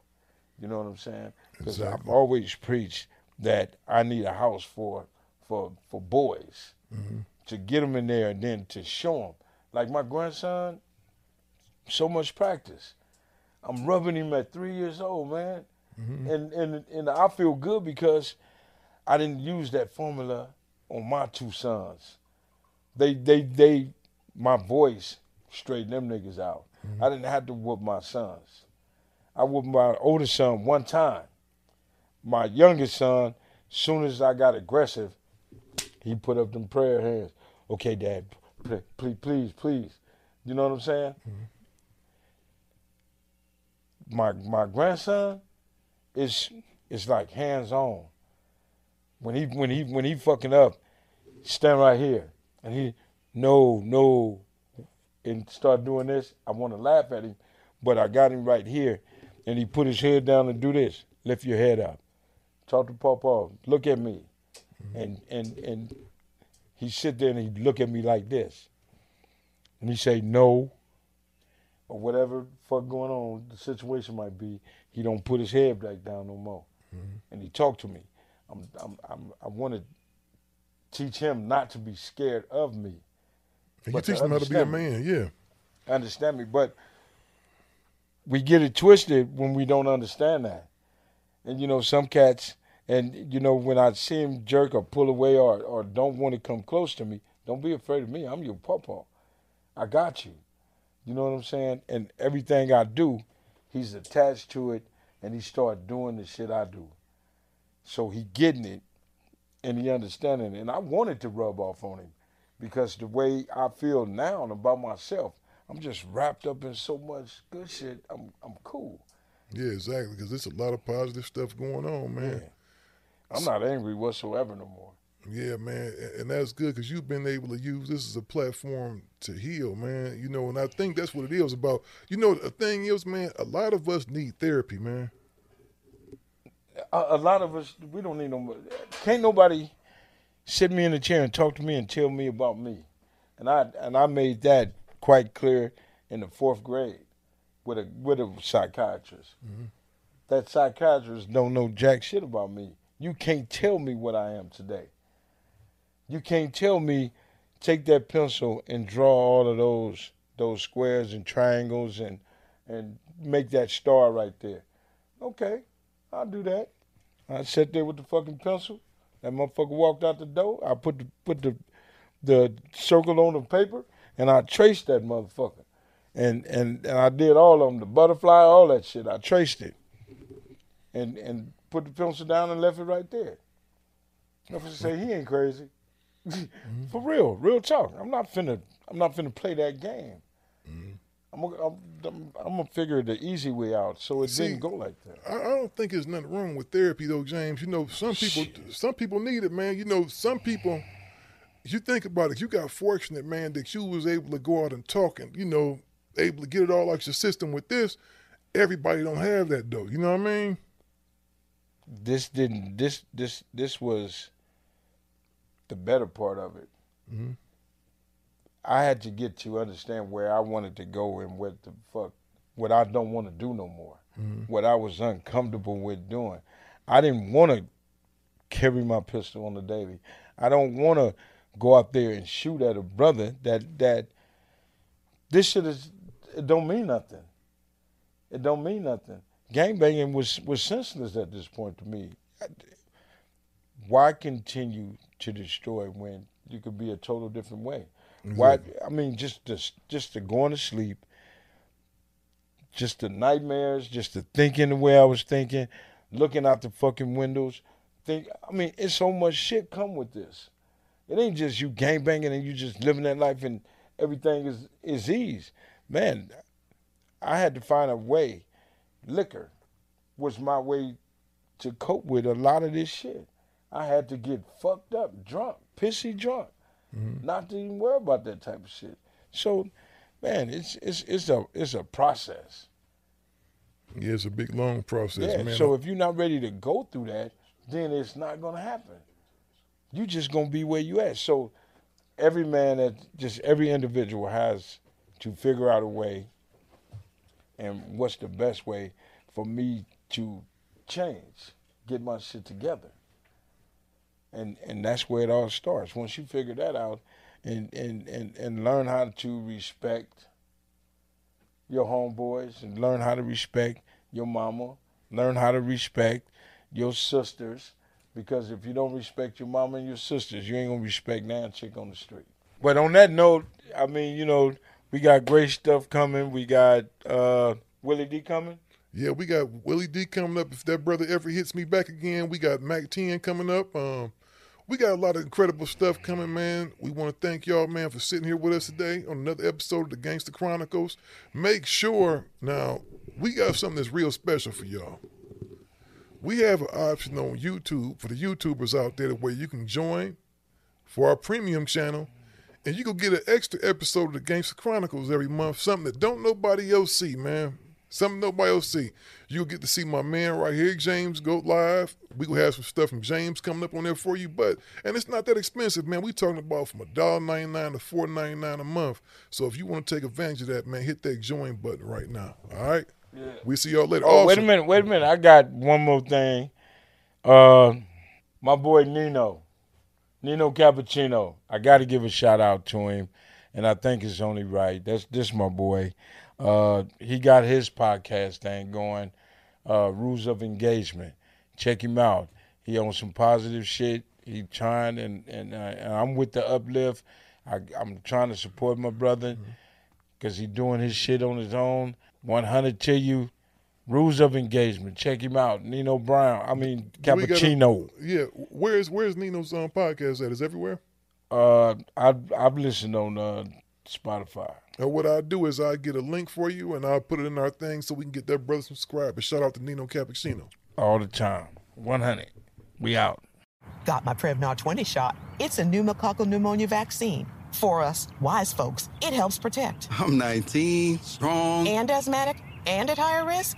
You know what I'm saying? Because exactly. I've always preached that I need a house for boys, mm-hmm. to get them in there and then to show them. Like my grandson, so much practice. I'm rubbing him at 3 years old, man. Mm-hmm. And I feel good because I didn't use that formula on my two sons. My voice straightened them niggas out. Mm-hmm. I didn't have to whoop my sons. I whooped my older son one time. My youngest son, soon as I got aggressive, he put up them prayer hands. Okay, Dad, please, please, please. You know what I'm saying? Mm-hmm. My grandson is like hands on. When he fucking up, stand right here. And he, no, and start doing this. I want to laugh at him, but I got him right here. And he put his head down and do this. Lift your head up. Talk to Pawpaw. Look at me. Mm-hmm. And he sit there and he look at me like this. And he say no, or whatever fuck going on, the situation might be. He don't put his head back down no more. Mm-hmm. And he talked to me. I want to teach him not to be scared of me. And you teach him how to be a man, yeah. Understand me, but we get it twisted when we don't understand that. And, you know, some cats, and, you know, when I see him jerk or pull away or don't want to come close to me, don't be afraid of me. I'm your pawpaw. I got you. You know what I'm saying? And everything I do, he's attached to it, and he start doing the shit I do. So he getting it, and he understanding it. And I wanted to rub off on him because the way I feel now about myself, I'm just wrapped up in so much good shit. I'm cool. Yeah, exactly, because there's a lot of positive stuff going on, man. Yeah. I'm not angry whatsoever no more. Yeah, man, and that's good because you've been able to use this as a platform to heal, man. You know, and I think that's what it is about. You know, the thing is, man, a lot of us need therapy, man. A lot of us, we don't need no. Can't nobody sit me in a chair and talk to me and tell me about me, and I made that quite clear in the fourth grade with a psychiatrist. Mm-hmm. That psychiatrist don't know jack shit about me. You can't tell me what I am today. You can't tell me take that pencil and draw all of those squares and triangles and make that star right there. Okay. I'll do that. I sat there with the fucking pencil. That motherfucker walked out the door. I put the circle on the paper, and I traced that motherfucker. And I did all of them, the butterfly, all that shit. I traced it. And put the pencil down and left it right there. I'm gonna say he ain't crazy. Mm-hmm. For real, real talk. I'm not finna play that game. Mm-hmm. I'm gonna figure the easy way out, so it didn't go like that. I don't think there's nothing wrong with therapy, though, James. You know, some people need it, man. You know, some people. You think about it. You got fortunate, man, that you was able to go out and talk, and you know, able to get it all out your system with this. Everybody don't have that, though. You know what I mean? This didn't. This was the better part of it. Mm-hmm. I had to get to understand where I wanted to go and what the fuck, what I don't want to do no more, mm-hmm. what I was uncomfortable with doing. I didn't want to carry my pistol on the daily. I don't want to go out there and shoot at a brother that this shit is, it don't mean nothing. It don't mean nothing. Gangbanging was senseless at this point to me. Why continue to destroy when you could be a total different way? Mm-hmm. Why? I mean, just the going to sleep, just the nightmares, just the thinking the way I was thinking, looking out the fucking windows. I mean, it's so much shit come with this. It ain't just you gangbanging and you just living that life and everything is ease. Man, I had to find a way. Liquor was my way to cope with a lot of this shit. I had to get fucked up, drunk, pissy drunk, mm-hmm. not to even worry about that type of shit. So, man, it's a process. Yeah, it's a big, long process, yeah, man. So if you're not ready to go through that, then it's not going to happen. You just going to be where you at. So every man, every individual has to figure out a way and what's the best way for me to change, get my shit together. And that's where it all starts. Once you figure that out and learn how to respect your homeboys and learn how to respect your mama, learn how to respect your sisters, because if you don't respect your mama and your sisters, you ain't gonna respect that chick on the street. But on that note, I mean, you know, we got great stuff coming. We got Willie D coming. Yeah, we got Willie D coming up. If that brother ever hits me back again, we got Mac 10 coming up. We got a lot of incredible stuff coming, man. We want to thank y'all, man, for sitting here with us today on another episode of the Gangster Chronicles. Make sure, now, we got something that's real special for y'all. We have an option on YouTube for the YouTubers out there where you can join for our premium channel, and you can get an extra episode of the Gangster Chronicles every month, something that don't nobody else see, man. Something nobody else see. You'll get to see my man right here, James, go live. We will have some stuff from James coming up on there for you. And it's not that expensive, man. We talking about from $1.99 to $4.99 a month. So if you want to take advantage of that, man, hit that join button right now. All right? Yeah. We'll see y'all later. Oh, awesome. Wait a minute. I got one more thing. My boy Nino Cappuccino. I got to give a shout out to him. And I think it's only right. That's my boy. He got his podcast thing going, Rules of Engagement. Check him out. He on some positive shit. He trying, and I'm with the uplift. I'm trying to support my brother because he doing his shit on his own. 100 to you. Rules of Engagement. Check him out. Cappuccino. Yeah. Where's Nino's podcast at? Is it everywhere? I've listened on Spotify. And what I do is I get a link for you and I'll put it in our thing so we can get that brother subscribed. And shout out to Nino Cappuccino. All the time. 100. We out. Got my Prevnar 20 shot. It's a pneumococcal pneumonia vaccine. For us, wise folks, it helps protect. I'm 19, strong. And asthmatic and at higher risk.